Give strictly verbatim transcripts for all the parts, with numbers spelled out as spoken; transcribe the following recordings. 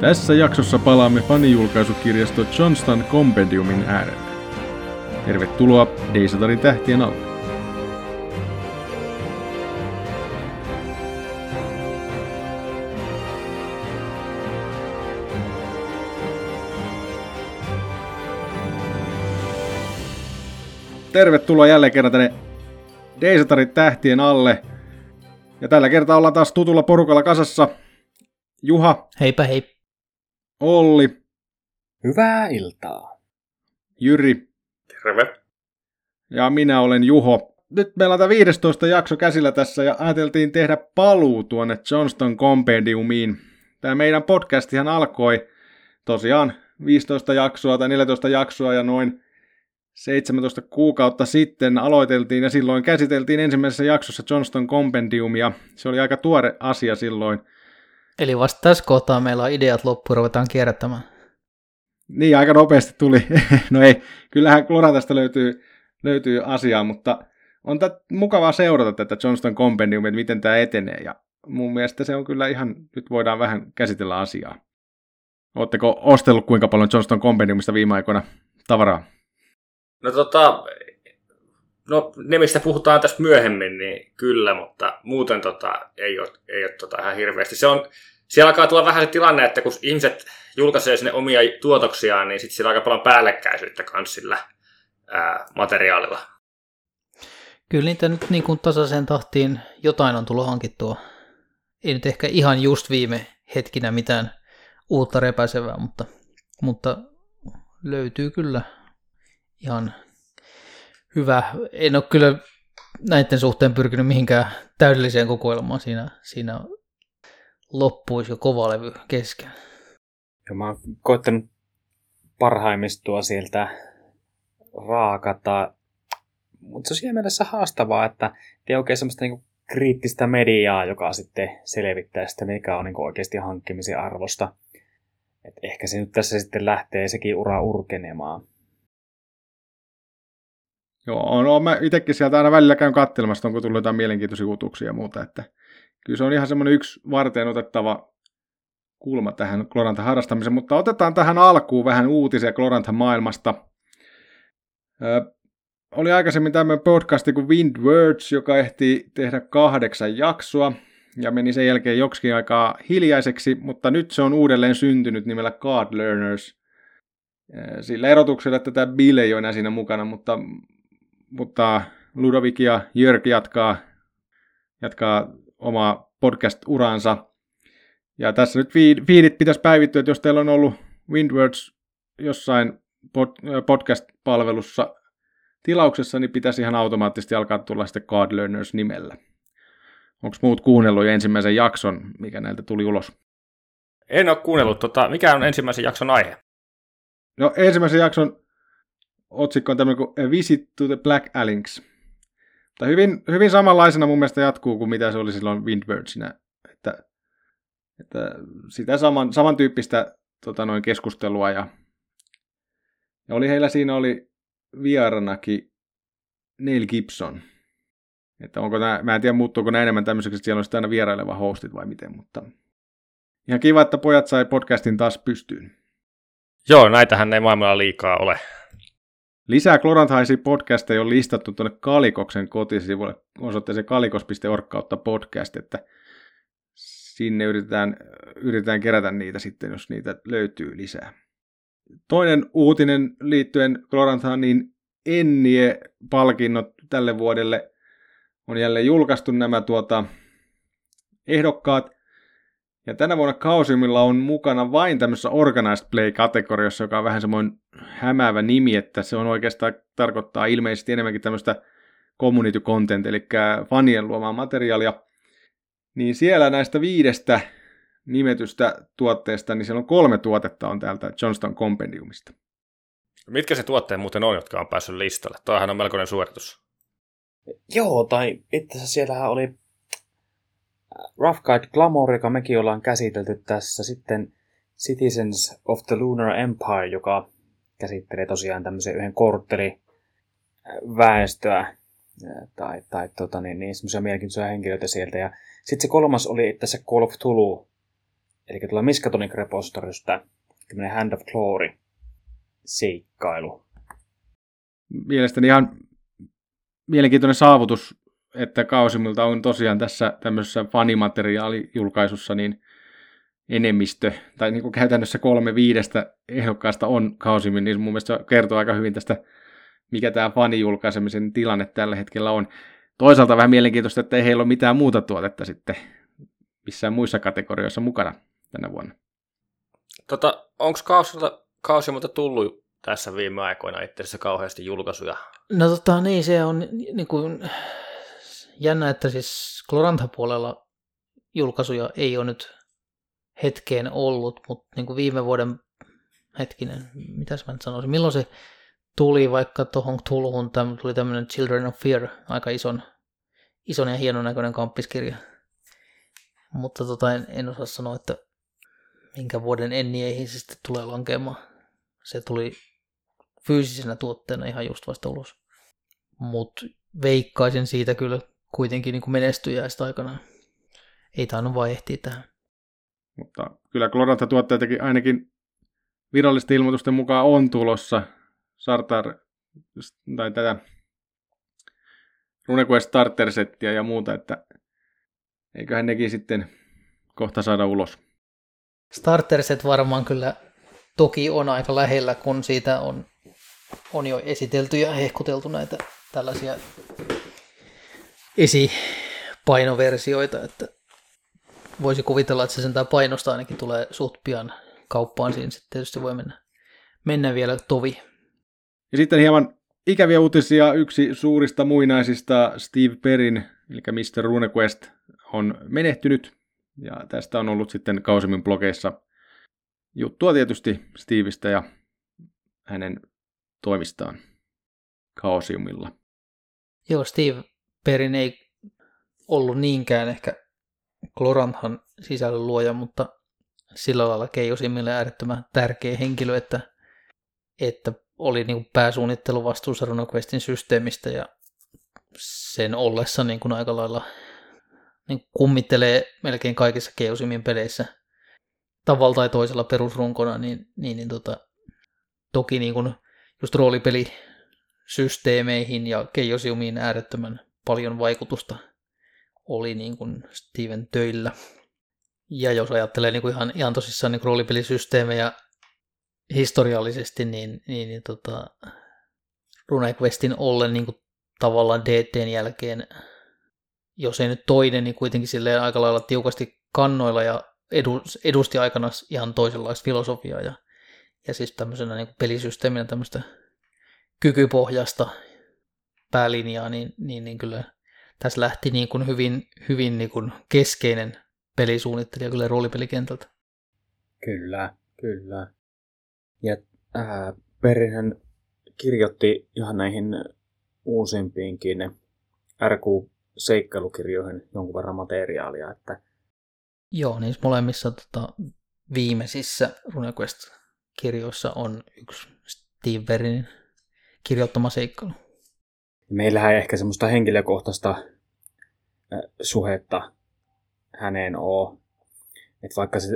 Tässä jaksossa palaamme fanijulkaisukirjasto Johnston Compendiumin äärelle. Tervetuloa Deisatarin tähtien alle! Tervetuloa jälleen kerran tänne Deisatarin tähtien alle. Ja tällä kertaa ollaan taas tutulla porukalla kasassa. Juha. Heipä hei. Olli. Hyvää iltaa. Jyri. Terve. Ja minä olen Juho. Nyt meillä on tämä viidestoista jakso käsillä tässä ja ajateltiin tehdä paluu tuonne Johnston Compendiumiin. Tämä meidän podcastihan alkoi tosiaan viisitoista jaksoa tai neljätoista jaksoa ja noin seitsemäntoista kuukautta sitten aloiteltiin ja silloin käsiteltiin ensimmäisessä jaksossa Johnston Compendiumia. Se oli aika tuore asia silloin. Eli vasta tässä kohtaa meillä on ideat loppuun, ruvetaan kierrättämään. Niin, aika nopeasti tuli. No ei, kyllähän Klora tästä löytyy, löytyy asiaa, mutta on tätä mukavaa seurata tätä Johnston Compendiumia, että miten tämä etenee. Ja mun mielestä se on kyllä ihan, nyt voidaan vähän käsitellä asiaa. Oletteko ostellut kuinka paljon Johnston Compendiumista viime aikoina tavaraa? No tota, no ne mistä puhutaan tässä myöhemmin, niin kyllä, mutta muuten tota, ei ole, ei ole tota, ihan hirveästi. Se on, siellä alkaa tulla vähän se tilanne, että kun ihmiset julkaisee sinne omia tuotoksiaan, niin sitten siellä on aika paljon päällekkäisyyttä myös sillä ää, materiaalilla. Kyllä niitä nyt niin kuin tasaiseen tahtiin jotain on tullut hankittua. Ei nyt ehkä ihan just viime hetkinä mitään uutta repäisevää, mutta, mutta löytyy kyllä ihan hyvä. En ole kyllä näiden suhteen pyrkinyt mihinkään täydelliseen kokoelmaan. Siinä, siinä loppuisi jo kova levy kesken. Ja mä oon koittanut parhaimistua sieltä raakata. Mutta se on siinä mielessä haastavaa, että ei oikein semmoista niinku kriittistä mediaa, joka sitten selvittää sitä, mikä on niinku oikeasti hankkimisen arvosta. Et ehkä se nyt tässä sitten lähtee sekin ura urkenemaan. Joo, no mä itsekin sieltä aina välillä käyn katselemassa, onko tullut jotain mielenkiintoisia uutuuksia ja muuta, että kyllä se on ihan semmoinen yksi varten otettava kulma tähän Gloranthan harrastamiseen, mutta otetaan tähän alkuun vähän uutisia Gloranthan maailmasta. Ö, oli aikaisemmin tämmöinen podcasti kuin Wind Words, joka ehti tehdä kahdeksan jaksoa ja meni sen jälkeen joksikin aikaa hiljaiseksi, mutta nyt se on uudelleen syntynyt nimellä God Learners. Sillä erotuksella, että tämä Bill ei ole enää siinä mukana, mutta Mutta Ludovic ja Jörg jatkaa, jatkaa omaa podcast-uraansa. Ja tässä nyt feedit pitäisi päivittyä, että jos teillä on ollut Windwords jossain pod- podcast-palvelussa tilauksessa, niin pitäisi ihan automaattisesti alkaa tulla sitten God Learners-nimellä. Onko muut kuunnellut jo ensimmäisen jakson, mikä näiltä tuli ulos? En ole kuunnellut. Tota, mikä on ensimmäisen jakson aihe? No ensimmäisen jakson otsikko on tämmöinen kuin A Visit to the Black Alinx. Mutta hyvin, hyvin samanlaisena mun mielestä jatkuu kuin mitä se oli silloin Windbirdsina. Että, että sitä saman, samantyyppistä tota noin keskustelua. Ja, ja oli heillä siinä oli vieranakin Neil Gibson. Että onko nämä, mä en tiedä muuttuuko nämä enemmän tämmöiseksi, että siellä on sitten aina vieraileva hostit vai miten. Mutta ihan kiva, että pojat sai podcastin taas pystyyn. Joo, näitähän ei maailmalla liikaa ole. Lisää Gloranthaisia podcasteja on listattu tuonne Kalikoksen kotisivulle osoitteeseen kalikos piste org kautta podcast, että sinne yritetään, yritetään kerätä niitä sitten, jos niitä löytyy lisää. Toinen uutinen liittyen Gloranthaan, niin Ennie-palkinnot tälle vuodelle on jälleen julkaistu nämä tuota, ehdokkaat. Ja tänä vuonna Kausiumilla on mukana vain tämmöisessä Organized Play-kategoriassa, joka on vähän semmoinen hämäävä nimi, että se on oikeastaan tarkoittaa ilmeisesti enemmänkin tämmöistä community content, eli fanien luomaa materiaalia. Niin siellä näistä viidestä nimetystä tuotteesta, niin siellä on kolme tuotetta on täältä Johnston Compendiumista. Mitkä se tuotteet muuten on, jotka on päässyt listalle? Tämähän on melkoinen suoritus. Joo, tai itse asiassa siellähän oli Rough Guide Glamour, joka mekin ollaan käsitelty tässä. Sitten Citizens of the Lunar Empire, joka käsittelee tosiaan tämmöisen yhden kortteliväestöä tai, tai tota, niin, niin, semmoisia mielenkiintoisia henkilöitä sieltä. Ja sitten se kolmas oli tässä Call of Tulu, Eli tuolla Miskatonic Repositorystä tämmöinen Hand of Glory-seikkailu. Mielestäni ihan mielenkiintoinen saavutus, että Kausimilta on tosiaan tässä tämmöisessä fanimateriaalijulkaisussa niin enemmistö, tai niin kuin käytännössä kolme viidestä ehdokkaasta on Kausimin, niin mun mielestä kertoo aika hyvin tästä, mikä tämä fanijulkaisemisen tilanne tällä hetkellä on. Toisaalta vähän mielenkiintoista, että ei heillä ole mitään muuta tuotetta sitten missään muissa kategorioissa mukana tänä vuonna. Tota, onko Kausimilta tullut tässä viime aikoina itse asiassa kauheasti julkaisuja? No tota niin, se on niin kuin jännä, että siis Glorantha-puolella julkaisuja ei ole nyt hetkeen ollut, mutta niin kuin viime vuoden hetkinen, mitäs mä nyt sanoisin, milloin se tuli vaikka tuohon Tulhun, tuli tämmöinen Children of Fear, aika ison, ison ja hienon näköinen kamppiskirja. Mutta tota, en, en osaa sanoa, että minkä vuoden ennieihin se sitten tulee lankemaan. Se tuli fyysisenä tuotteena ihan just vasta ulos. Mutta veikkaisin siitä kyllä kuitenkin niin kuin menestyjäistä aikanaan. Ei tainnut vaan ehtiä tähän. Mutta kyllä Glorantha-tuotteitakin ainakin virallisten ilmoitusten mukaan on tulossa. Sartar, tai tätä Runequest Starter-settiä ja muuta, että eiköhän nekin sitten kohta saada ulos. Starter-set varmaan kyllä toki on aika lähellä, kun siitä on, on jo esitelty ja hehkuteltu näitä tällaisia esipainoversioita, että voisi kuvitella, että se sentään painosta ainakin tulee suht pian kauppaan, siinä sitten tietysti voi mennä, mennä vielä tovi. Ja sitten hieman ikäviä uutisia. Yksi suurista muinaisista, Steve Perrin, eli mister RuneQuest, on menehtynyt. Ja tästä on ollut sitten Kausimin blogeissa juttua tietysti Steveistä ja hänen toimistaan Kausimilla. Joo, Steve Perrin ei ollut niinkään ehkä Gloranthan sisällön luoja, mutta sillä lailla Keijosimille äärettömän tärkeä henkilö, että, että oli niin kuin pääsuunnittelu vastuussa RuneQuestin systeemistä ja sen ollessa niin kuin aika lailla niin kummittelee melkein kaikissa Keosimin peleissä tavalla tai toisella perusrunkona, niin, niin, niin tota, toki niin kuin just roolipelisysteemeihin ja Keiosiumiin äärettömän paljon vaikutusta oli niin kuin Steven töillä. Ja jos ajattelee niin kuin ihan, ihan tosissaan niin kuin roolipelisysteemejä historiallisesti, niin, niin, niin tota, RuneQuestin ollen niin kuin tavallaan D T:n jälkeen, jos ei nyt toinen, niin kuitenkin silleen aika lailla tiukasti kannoilla ja edusti aikana ihan toisenlaista filosofiaa ja, ja siis tämmöisenä niin kuin pelisysteeminä tämmöistä kykypohjasta päälinjaa, niin, niin, niin kyllä tässä lähti niin kuin hyvin, hyvin niin kuin keskeinen pelisuunnittelija kyllä roolipelikentältä. Kyllä, kyllä. Ja äh, Perrinhän kirjoitti ihan näihin uusimpiinkin R Q-seikkailukirjoihin jonkun verran materiaalia. Että joo, niissä molemmissa tota, viimeisissä RuneQuest-kirjoissa on yksi Steve Perrinin kirjoittama seikkailu. Meillähän ei ehkä semmoista henkilökohtaista äh, suhetta häneen ole, että vaikka se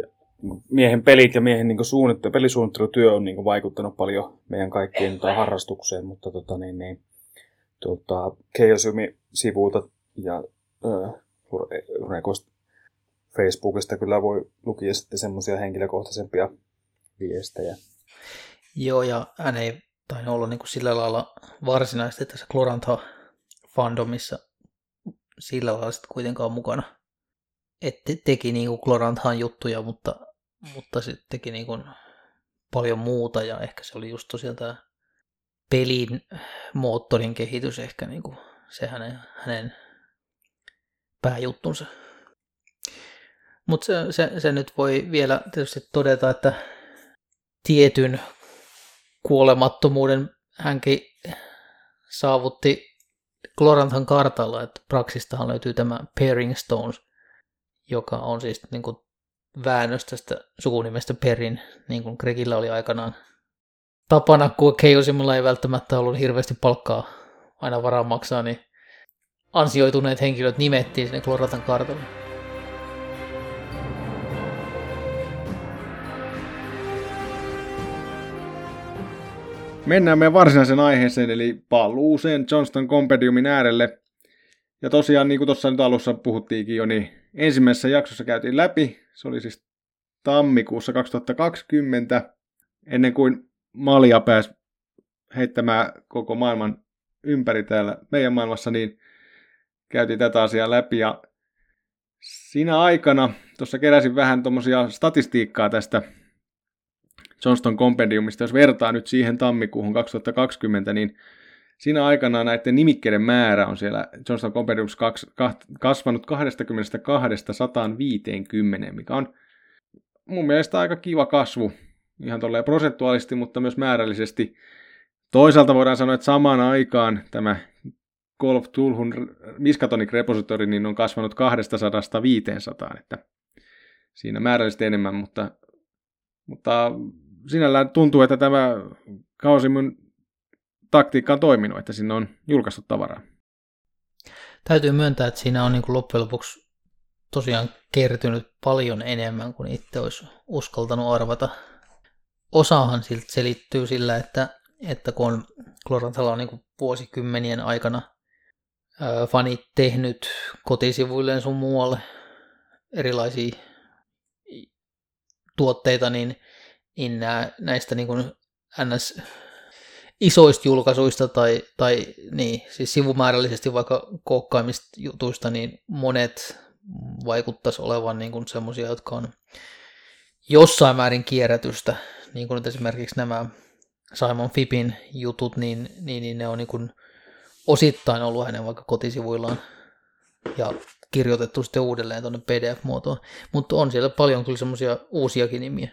miehen pelit ja miehen niinku suunnittelu, pelisuunnittelutyö on niinku vaikuttanut paljon meidän kaikkien harrastukseen, mutta tota niin niin tota Keijosymi-sivuilta ja RuneQuest Facebookista kyllä voi lukea sitten semmoisia henkilökohtaisempia viestejä. Joo, ja hän ei tainnut olla niinku sillä lailla varsinaisesti tässä Glorantha-fandomissa sillä lailla sitten kuitenkaan mukana. Että teki niinku Gloranthan juttuja, mutta, mutta sitten teki niinku paljon muuta, ja ehkä se oli just tosiaan tämä pelin moottorin kehitys, ehkä niinku se hänen, hänen pääjuttunsa. Mutta se, se, se nyt voi vielä tietysti todeta, että tietyn kuolemattomuuden hänkin saavutti Gloranthan kartalla, että Praxistahan löytyy tämä Pairing Stones, joka on siis niin kuin väännös tästä sukunimestä Perrin, niin kuin Gregillä oli aikanaan tapana, kun Keijosimilla ei välttämättä ollut hirveästi palkkaa aina varaa maksaa, niin ansioituneet henkilöt nimettiin sinne Gloranthan kartalle. Mennään meidän varsinaisen aiheeseen, eli paluuseen Johnston Compendiumin äärelle. Ja tosiaan, niin kuin tuossa nyt alussa puhuttiinkin jo, niin ensimmäisessä jaksossa käytiin läpi. Se oli siis tammikuussa kaksituhattakaksikymmentä, ennen kuin Malja pääsi heittämään koko maailman ympäri täällä meidän maailmassa, niin käytiin tätä asiaa läpi. Ja siinä aikana tuossa keräsin vähän tuommoisia statistiikkaa tästä Johnston Compendiumista. Jos vertaa nyt siihen tammikuuhun kaksituhattakaksikymmentä, niin siinä aikana näiden nimikkeiden määrä on siellä Johnston Compendiumissa kasvanut kaksikymmentäkahdesta sataanviiteenkymmeneen, mikä on mun mielestä aika kiva kasvu ihan tolleen prosentuaalisesti, mutta myös määrällisesti. Toisaalta voidaan sanoa, että samaan aikaan tämä Call of Tulhun Miskatonic Repository niin on kasvanut kaksisataa viisisataa, että siinä määrällisesti enemmän, mutta, mutta sinällään tuntuu, että tämä Kausimun taktiikka on toiminut, että sinne on julkaistu tavaraa. Täytyy myöntää, että siinä on niin kuin loppujen lopuksi tosiaan kertynyt paljon enemmän kuin itse olisi uskaltanut arvata. Osahan siltä selittyy sillä, että, että kun Glorantalla on niin kuin vuosikymmenien aikana ää, fanit tehnyt kotisivuilleen sun muualle erilaisia tuotteita, niin, niin nää, näistä niin kuin ns. Isoista julkaisuista tai, tai niin, siis sivumäärällisesti vaikka kookkaimmista jutuista, niin monet vaikuttaisi olevan niin kuin semmoisia, jotka on jossain määrin kierrätystä, niin kuin esimerkiksi nämä Simon Phippin jutut, niin, niin, niin ne on niin kuin osittain ollut hänen vaikka kotisivuillaan ja kirjoitettu sitten uudelleen tuonne P D F-muotoon, mutta on siellä paljon kyllä semmoisia uusiakin nimiä.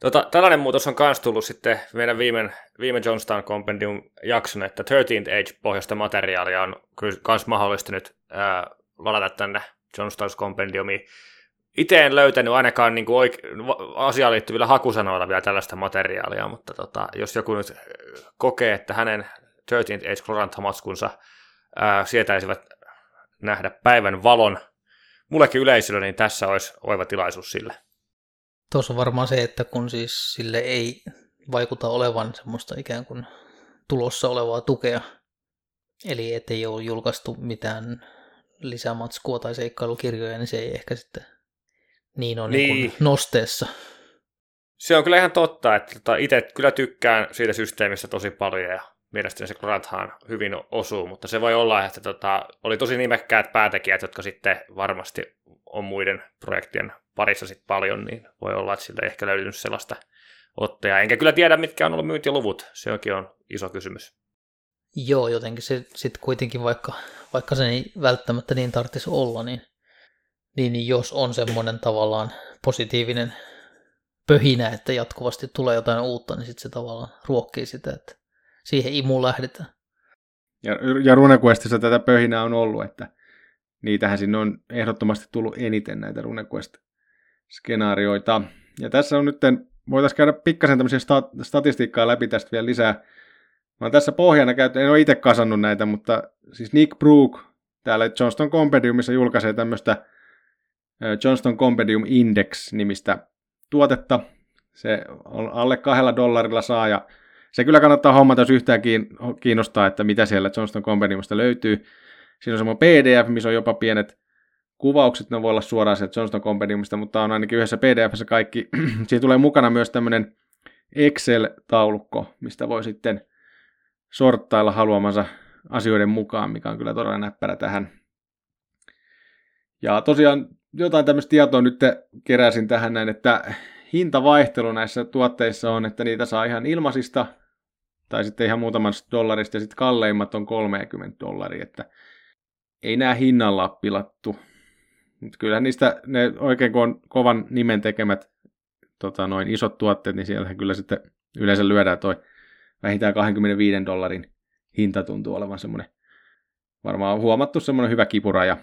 Tota, tällainen muutos on myös tullut sitten meidän viime, viime Johnston Compendium-jakson, että kolmastoista Age-pohjaista materiaalia on myös mahdollista nyt ää, ladata tänne Johnston's Compendiumiin. Itse en löytänyt ainakaan niin kuin oike- asiaan liittyvillä hakusanoilla vielä tällaista materiaalia, mutta tota, jos joku nyt kokee, että hänen kolmastoista Age Glorantha-matskunsa ää, sietäisivät nähdä päivän valon mullekin yleisölle, niin tässä olisi oiva tilaisuus sille. Tuossa on varmaan se, että kun siis sille ei vaikuta olevan semmoista ikään kuin tulossa olevaa tukea, eli ettei ole julkaistu mitään lisämatskua tai seikkailukirjoja, niin se ei ehkä sitten niin ole niin. Niin kuin nosteessa. Se on kyllä ihan totta, että itse kyllä tykkään siitä systeemistä tosi paljon ja mielestäni se Gloranthaan hyvin osuu, mutta se voi olla, että tota, oli tosi nimekkäät päätekijät, jotka sitten varmasti on muiden projektien parissa sit paljon, niin voi olla, että siltä ei ehkä löytynyt sellaista ottajaa. Enkä kyllä tiedä, mitkä on ollut myyntiluvut. Se onkin on iso kysymys. Joo, jotenkin se sitten kuitenkin, vaikka, vaikka sen ei välttämättä niin tarvitsisi olla, niin, niin jos on semmoinen tavallaan positiivinen pöhinä, että jatkuvasti tulee jotain uutta, niin sitten se tavallaan ruokkii sitä, että siihen imuun lähdetään. Ja, ja RuneQuestissa tätä pöhinää on ollut, että niitähän sinne on ehdottomasti tullut eniten näitä RuneQuest-skenaarioita. Ja tässä on nyt, voitaisiin käydä pikkasen tämmöisiä stat- statistiikkaa läpi tästä vielä lisää. Mä oon tässä pohjana käyttänyt, en ole itse kasannut näitä, mutta siis Nick Brook täällä Johnston Compendiumissa julkaisee tämmöistä Johnston Compendium Index-nimistä tuotetta. Se on alle kahdella dollarilla saa, ja se kyllä kannattaa hommata, jos yhtään kiinnostaa, että mitä siellä Johnston Compendiumista löytyy. Siinä on semmoinen P D F, missä on jopa pienet kuvaukset, ne voi olla suoraan sieltä Johnston Compendiumista, mutta on ainakin yhdessä P D F:ssä kaikki. Siinä tulee mukana myös tämmöinen Excel-taulukko, mistä voi sitten sorttailla haluamansa asioiden mukaan, mikä on kyllä todella näppärä tähän. Ja tosiaan jotain tämmöistä tietoa nyt keräsin tähän näin, että hintavaihtelu näissä tuotteissa on, että niitä saa ihan ilmaisista, tai sitten ihan muutamasta dollarista, ja sitten kalleimmat on kolmekymmentä dollaria, että ei nämä hinnalla ole pilattu. Mutta kyllähän niistä, ne oikein kun on kovan nimen tekemät tota noin, isot tuotteet, niin sieltähän kyllä sitten yleensä lyödään toi vähintään kaksikymmentäviisi dollarin hinta tuntuu olevan semmoinen, varmaan on huomattu semmoinen hyvä kipuraja.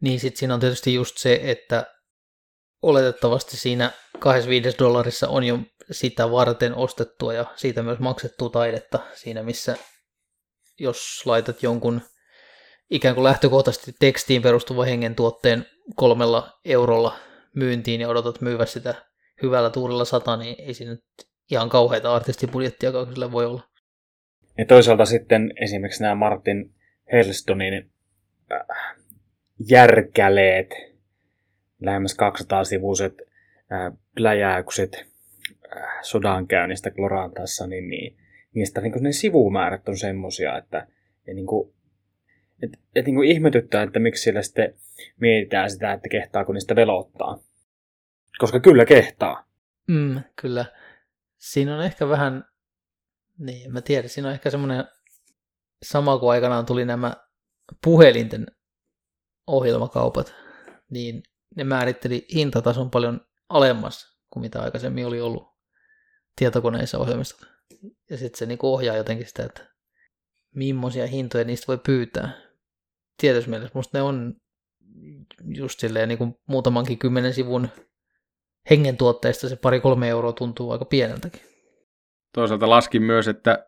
Niin sitten siinä on tietysti just se, että oletettavasti siinä kaksikymmentäviisi dollarissa on jo sitä varten ostettua ja siitä myös maksettua taidetta siinä, missä jos laitat jonkun ikään kuin lähtökohtaisesti tekstiin perustuvan hengen tuotteen kolmella eurolla myyntiin ja odotat myyvä sitä hyvällä tuurilla sata, niin ei siinä ihan kauheita artistibudjettia sillä voi olla. Ja toisaalta sitten esimerkiksi nämä Martin Hellstonin järkäleet, lähemmäs kaksisataasivuiset äh, pläjäykset äh, sodankäynnistä Glorantassa, niin, niin niistä niin kuin ne sivumäärät on semmoisia, että ja niin kuin, et, et niin kuin ihmetyttää, että miksi siellä sitten mietitään sitä, että kehtaako niistä velottaa. Koska kyllä kehtaa. Mm, kyllä. Siinä on ehkä vähän, niin mä tiedän, siinä on ehkä semmoinen sama kuin aikanaan tuli nämä puhelinten ohjelmakaupat, niin ne määritteli hintatason paljon alemmas kuin mitä aikaisemmin oli ollut tietokoneissa ohjelmista. Ja sitten se niinku ohjaa jotenkin sitä, että millaisia hintoja niistä voi pyytää. Tietysti mielessä musta ne on just silleen niinku muutamankin kymmenen sivun hengen tuotteista se pari-kolme euroa tuntuu aika pieneltäkin. Toisaalta laskin myös, että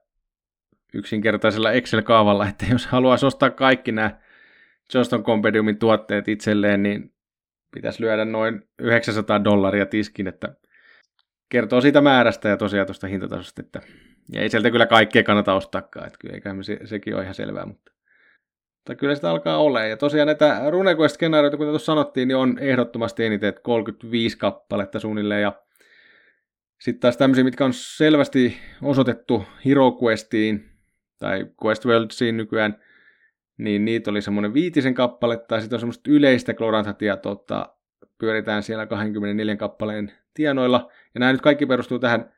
yksinkertaisella Excel-kaavalla, että jos haluaisi ostaa kaikki nämä Johnston Compendiumin tuotteet itselleen, niin pitäisi lyödä noin yhdeksänsataa dollaria tiskin, että kertoo siitä määrästä ja tosiaan tuosta hintatasosta, että ja ei sieltä kyllä kaikkea kannata ostaakaan, että kyllä eiköhän se, sekin ole ihan selvää, mutta, mutta kyllä sitä alkaa olemaan. Ja tosiaan näitä Runequest-skenaarioita, kuten tuossa sanottiin, niin on ehdottomasti eniten, että kolmekymmentäviisi kappaletta suunnilleen, ja sitten taas tämmöisiä, mitkä on selvästi osoitettu HeroQuestiin tai Quest Worldsiin nykyään, niin niitä oli semmoinen viitisen kappaletta, ja sitten on semmoista yleistä Glorantha-tietoutta, pyöritään siellä kaksikymmentäneljä kappaleen tienoilla, ja nämä nyt kaikki perustuu tähän,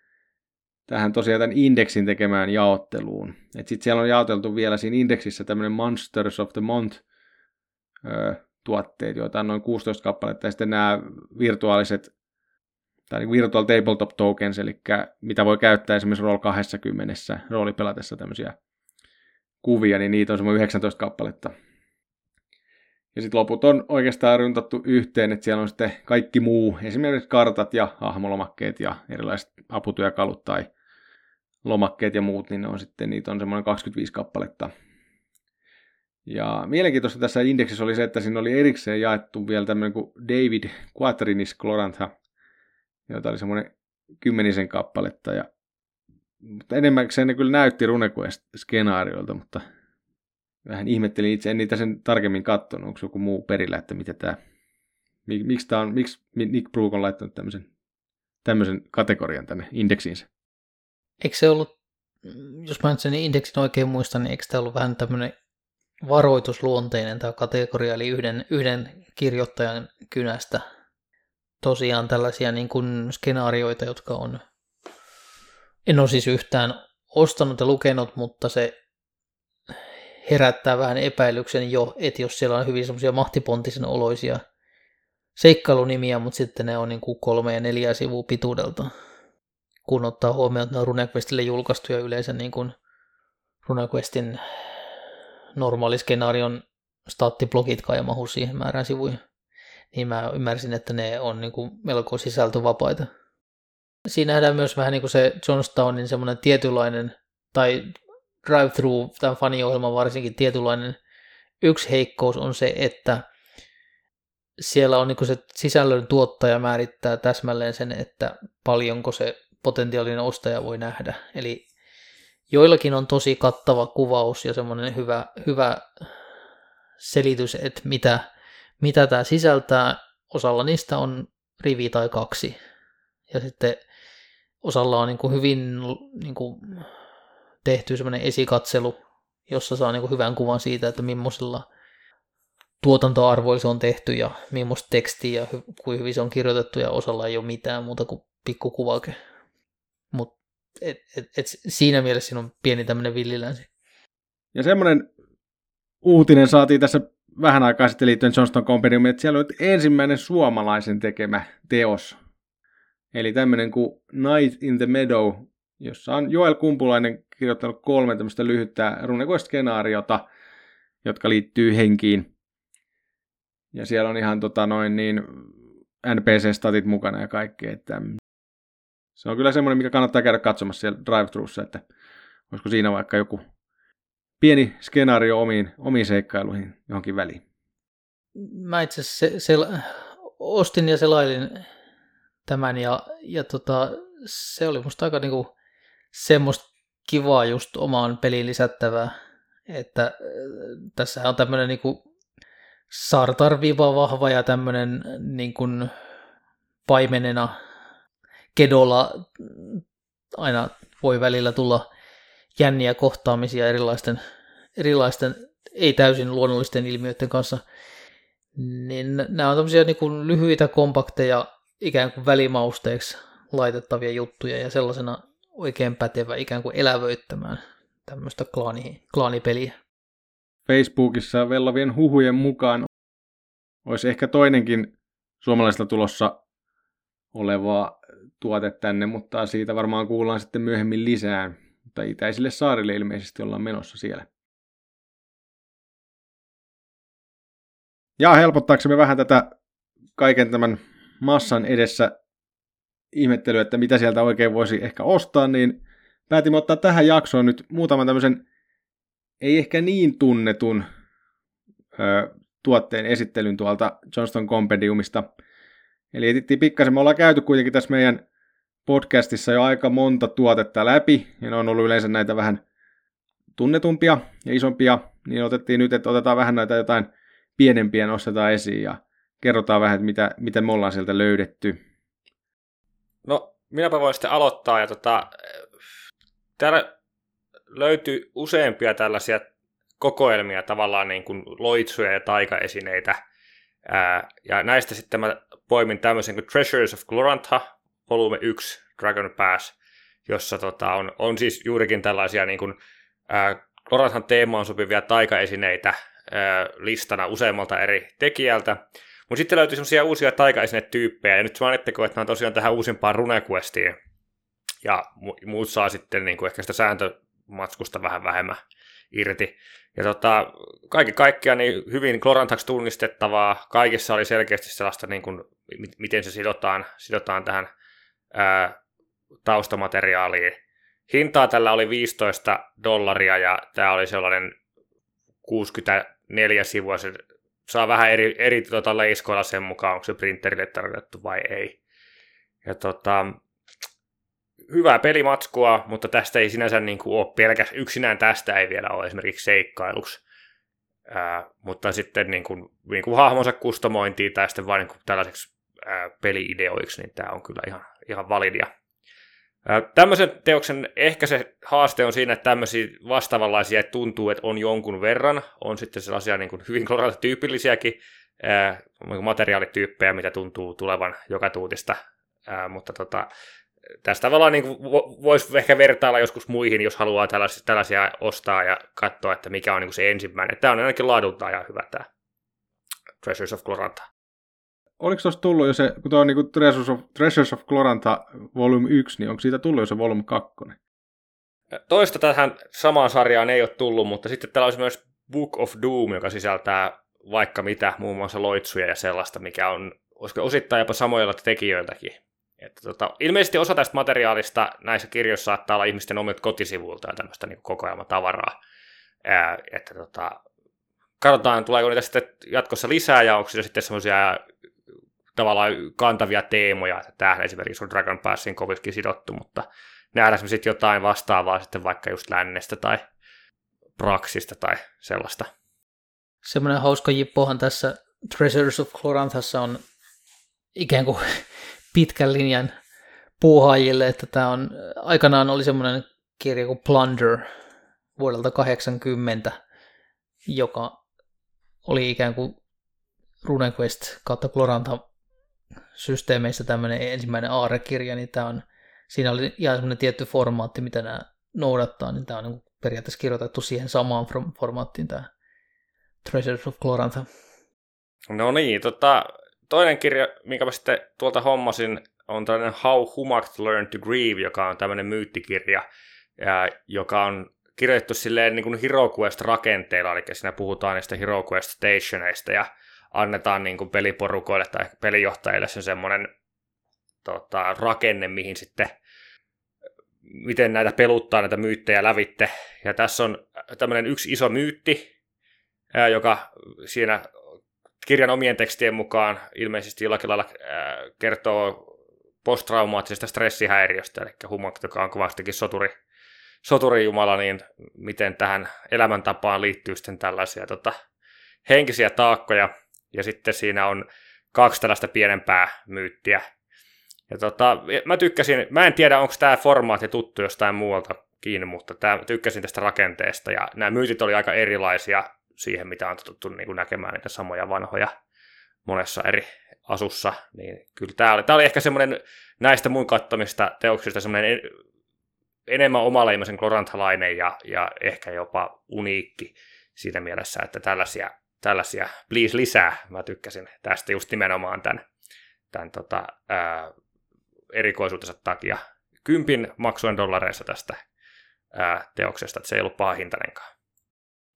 tähän tosiaan tämän indeksin tekemään jaotteluun. Et sitten siellä on jaoteltu vielä siinä indeksissä tämmöinen Monsters of the Month-tuotteet, joita on noin kuusitoista kappaletta, ja sitten nämä virtuaaliset, tai virtual tabletop tokens, eli mitä voi käyttää esimerkiksi roll kaksikymmentä, roolipelatessa tämmöisiä kuvia, niin niitä on semmoinen yhdeksäntoista kappaletta. Ja sitten loput on oikeastaan runtattu yhteen, että siellä on sitten kaikki muu, esimerkiksi kartat ja hahmolomakkeet ja erilaiset aputyökalut tai lomakkeet ja muut, niin ne on sitten, niitä on semmoinen kaksikymmentäviisi kappaletta. Ja mielenkiintoista tässä indeksissä oli se, että siinä oli erikseen jaettu vielä tämmöinen kuin David Quatrinis Glorantha, jota oli semmoinen kymmenisen kappaletta. Ja, mutta enemmänkseen ne kyllä näytti Runequest-skenaarioilta, mutta vähän ihmettelin itse, en niitä sen tarkemmin katsonut, onko joku muu perillä, että mitä tämä, miksi, tämä on, miksi Nick Brook on laittanut tämmöisen, tämmöisen kategorian tänne indeksiinsä. Eikö se ollut, jos mä nyt sen indeksin oikein muistan, niin eikö tämä ollut vähän tämmöinen varoitusluonteinen tämä kategoria, eli yhden, yhden kirjoittajan kynästä tosiaan tällaisia niin kuin skenaarioita, jotka on, en ole siis yhtään ostanut ja lukenut, mutta se herättää vähän epäilyksen jo, että jos siellä on hyvin semmoisia mahtipontisen oloisia seikkailunimiä, mutta sitten ne on niin kuin kolme ja neljä sivua pituudelta, kun ottaa huomioon, että ne on Runequestille julkaistu ja yleensä niin kuin Runequestin normaaliskenaarion staattiblogitkaan ja mahu siihen määrään sivuihin, niin mä ymmärsin, että ne on niin kuin melko sisältövapaita. Siinä nähdään myös vähän niin kuin se Johnstownin semmoinen tietynlainen, tai Drive-thru, tämän faniohjelman varsinkin tietynlainen yksi heikkous on se, että siellä on niin kuin se sisällön tuottaja määrittää täsmälleen sen, että paljonko se potentiaalinen ostaja voi nähdä. Eli joillakin on tosi kattava kuvaus ja semmoinen hyvä, hyvä selitys, että mitä, mitä tämä sisältää. Osalla niistä on rivi tai kaksi. Ja sitten osalla on niin kuin hyvin niin kuin tehty semmoinen esikatselu, jossa saa niinku hyvän kuvan siitä, että millaisilla tuotantoarvoilla se on tehty ja millaista tekstiä ja hy- kuin hyvin se on kirjoitettu, ja osalla ei ole mitään muuta kuin pikkukuvake. Mut et, et, et siinä mielessä siinä on pieni tämmöinen villilänsi. Ja semmoinen uutinen saatiin tässä vähän aikaa sitten liittyen Johnston Compendiumiin, että siellä oli ensimmäinen suomalaisen tekemä teos. Eli tämmöinen kuin Night in the Meadow, jossa on Joel Kumpulainen kirjoittanut kolme tämmöistä lyhyttä runequest-skenaariota, jotka liittyy henkiin. Ja siellä on ihan tota noin niin N P C-statit mukana ja kaikkea. Että se on kyllä semmoinen, mikä kannattaa käydä katsomassa siellä drive-thruussa, että olisiko siinä vaikka joku pieni skenaario omiin, omiin seikkailuihin johonkin väliin. Mä itse asiassa se, se, ostin ja selailin tämän ja, ja tota, se oli musta aika niinku semmoista kivaa just omaan peliin lisättävää, että tässä on tämmöinen niinku Sartar-viva vahva ja tämmöinen niinku paimenena kedolla aina voi välillä tulla jänniä kohtaamisia erilaisten, erilaisten ei täysin luonnollisten ilmiöiden kanssa. Niin nämä on tämmöisiä niin kuin lyhyitä, kompakteja, ikään kuin välimausteeksi laitettavia juttuja ja sellaisena oikein pätevä ikään kuin elävöittämään tämmöistä klaani, klaanipeliä. Facebookissa vellavien huhujen mukaan olisi ehkä toinenkin suomalaisilla tulossa olevaa tuote tänne, mutta siitä varmaan kuullaan sitten myöhemmin lisää. Mutta itäisille saarille ilmeisesti ollaan menossa siellä. Ja helpottaaksemme vähän tätä kaiken tämän massan edessä ihmettelyä, että mitä sieltä oikein voisi ehkä ostaa, niin päätimme ottaa tähän jaksoon nyt muutaman tämmöisen ei ehkä niin tunnetun ö, tuotteen esittelyn tuolta Johnston Compendiumista. Eli etittiin pikkasen, me ollaan käyty kuitenkin tässä meidän podcastissa jo aika monta tuotetta läpi, ja ne on ollut yleensä näitä vähän tunnetumpia ja isompia, niin otettiin nyt, että otetaan vähän näitä jotain pienempiä nostetaan esiin ja kerrotaan vähän, mitä, mitä me ollaan sieltä löydetty. No, minäpä voin sitten aloittaa. Ja tota, täällä löytyy useampia tällaisia kokoelmia, tavallaan niin kuin loitsuja ja taikaesineitä. Ää, ja näistä sitten mä poimin tämmöisen kuin Treasures of Glorantha, volume yksi, Dragon Pass, jossa tota, on, on siis juurikin tällaisia niin kuin Gloranthan teemaan sopivia taikaesineitä, listana useammalta eri tekijältä. Mutta sitten löytyy semmoisia uusia taikaesinetyyppejä, ja nyt mainitteko, että nämä on tosiaan tähän uusimpaan runequestiin, ja muut saa sitten niin kuin ehkä sitä sääntömatskusta vähän vähemmän irti. Ja tota, kaikki kaikkiaan niin hyvin Gloranthaksi tunnistettavaa, kaikissa oli selkeästi sellaista, niin kuin, miten se sidotaan, sidotaan tähän ää, taustamateriaaliin. Hintaa tällä oli viisitoista dollaria, ja tämä oli sellainen kuusikymmentäneljä sivua, se saa vähän eri, eri tota, leiskoilla sen mukaan, onko se printerille tarkoitettu vai ei. Ja, tota, hyvää pelimatskua, mutta tästä ei sinänsä niin kuin, ole pelkäs, yksinään tästä ei vielä ole esimerkiksi seikkailuksi. Ää, mutta sitten niin kuin, niin kuin hahmonsa kustomointiin tai sitten vain niin kuin, tällaiseksi ää, peli-ideoiksi, niin tämä on kyllä ihan, ihan validia. Tämmöisen teoksen ehkä se haaste on siinä, että tämmöisiä vastaavanlaisia tuntuu, että on jonkun verran. On sitten sellaisia niin kuin hyvin Glorantha-tyypillisiäkin ää, materiaalityyppejä, mitä tuntuu tulevan joka tuutista. Ää, mutta tota, tässä tavallaan niin kuin voisi ehkä vertailla joskus muihin, jos haluaa tällaisia, tällaisia ostaa ja katsoa, että mikä on niin kuin se ensimmäinen. Tämä on ainakin laadultaan ihan hyvä tämä Treasures of Glorantha. Oliko tuossa tullut jo se, kun tuo on niin Treasures, of, Treasures of Glorantha volume yksi, niin onko siitä tullut jo se volume kaksi? Toista tähän samaan sarjaan ei ole tullut, mutta sitten täällä olisi myös Book of Doom, joka sisältää vaikka mitä, muun muassa loitsuja ja sellaista, mikä on osittain jopa samoilla tekijöiltäkin. Että tota, ilmeisesti osa tästä materiaalista näissä kirjoissa saattaa olla ihmisten omilta kotisivuilta ja tämmöistä niin kokoelmatavaraa. Ää, että tota, katsotaan, tuleeko niitä sitten jatkossa lisää ja onko sitten semmoisia tavallaan kantavia teemoja, että tämähän esimerkiksi on Dragon Passin koviskin sidottu, mutta nähdään me sitten jotain vastaavaa sitten vaikka just lännestä tai praksista tai sellaista. Semmoinen hauska jippohan tässä Treasures of Gloranthassa on ikään kuin pitkän linjan puuhaajille, että tämä on, aikanaan oli semmoinen kirja kuin Plunder vuodelta kahdeksankymmentä, joka oli ikään kuin RuneQuest kautta Glorantha-systeemeissä tämmöinen ensimmäinen aarrekirja, niin tämä on, siinä oli ihan semmoinen tietty formaatti, mitä nämä noudattaa, niin tämä on niin periaatteessa kirjoitettu siihen samaan formaattiin tämä Treasures of Glorantha. No niin, tota, toinen kirja, minkä mä sitten tuolta hommasin, on tällainen How Humact Learned to Grieve, joka on tämmöinen myyttikirja, joka on kirjoitettu silleen niin kuin HeroQuest-rakenteilla, eli siinä puhutaan niistä HeroQuest-stationeista ja annetaan niin kuin peliporukoille tai pelijohtajille sen semmoinen tota, rakenne, mihin sitten, miten näitä peluttaa, näitä myyttejä lävitte. Ja tässä on tämmöinen yksi iso myytti, joka siinä kirjan omien tekstien mukaan ilmeisesti jollakin lailla kertoo posttraumaattisesta stressihäiriöstä, eli Humak, joka on kovastikin soturi, soturijumala, niin miten tähän elämäntapaan liittyy sitten tällaisia tota, henkisiä taakkoja, ja sitten siinä on kaksi tällaista pienempää myyttiä. Ja tota, mä tykkäsin, mä en tiedä onko tämä formaatti tuttu jostain muualta kiinni, mutta tää, tykkäsin tästä rakenteesta, ja nämä myytit oli aika erilaisia siihen, mitä on tuttu niin kuin näkemään niitä samoja vanhoja monessa eri asussa, niin kyllä tämä oli, tämä oli ehkä semmoinen näistä mun kattomista teoksista semmoinen en, enemmän omaleimaisen gloranthalainen ja, ja ehkä jopa uniikki siinä mielessä, että tällaisia, tällaisia please lisää, mä tykkäsin tästä just nimenomaan tämän, tämän tota, ää, erikoisuutensa takia. Kympin maksuin dollareissa tästä ää, teoksesta, että se ei ollut paha hintainenkaan.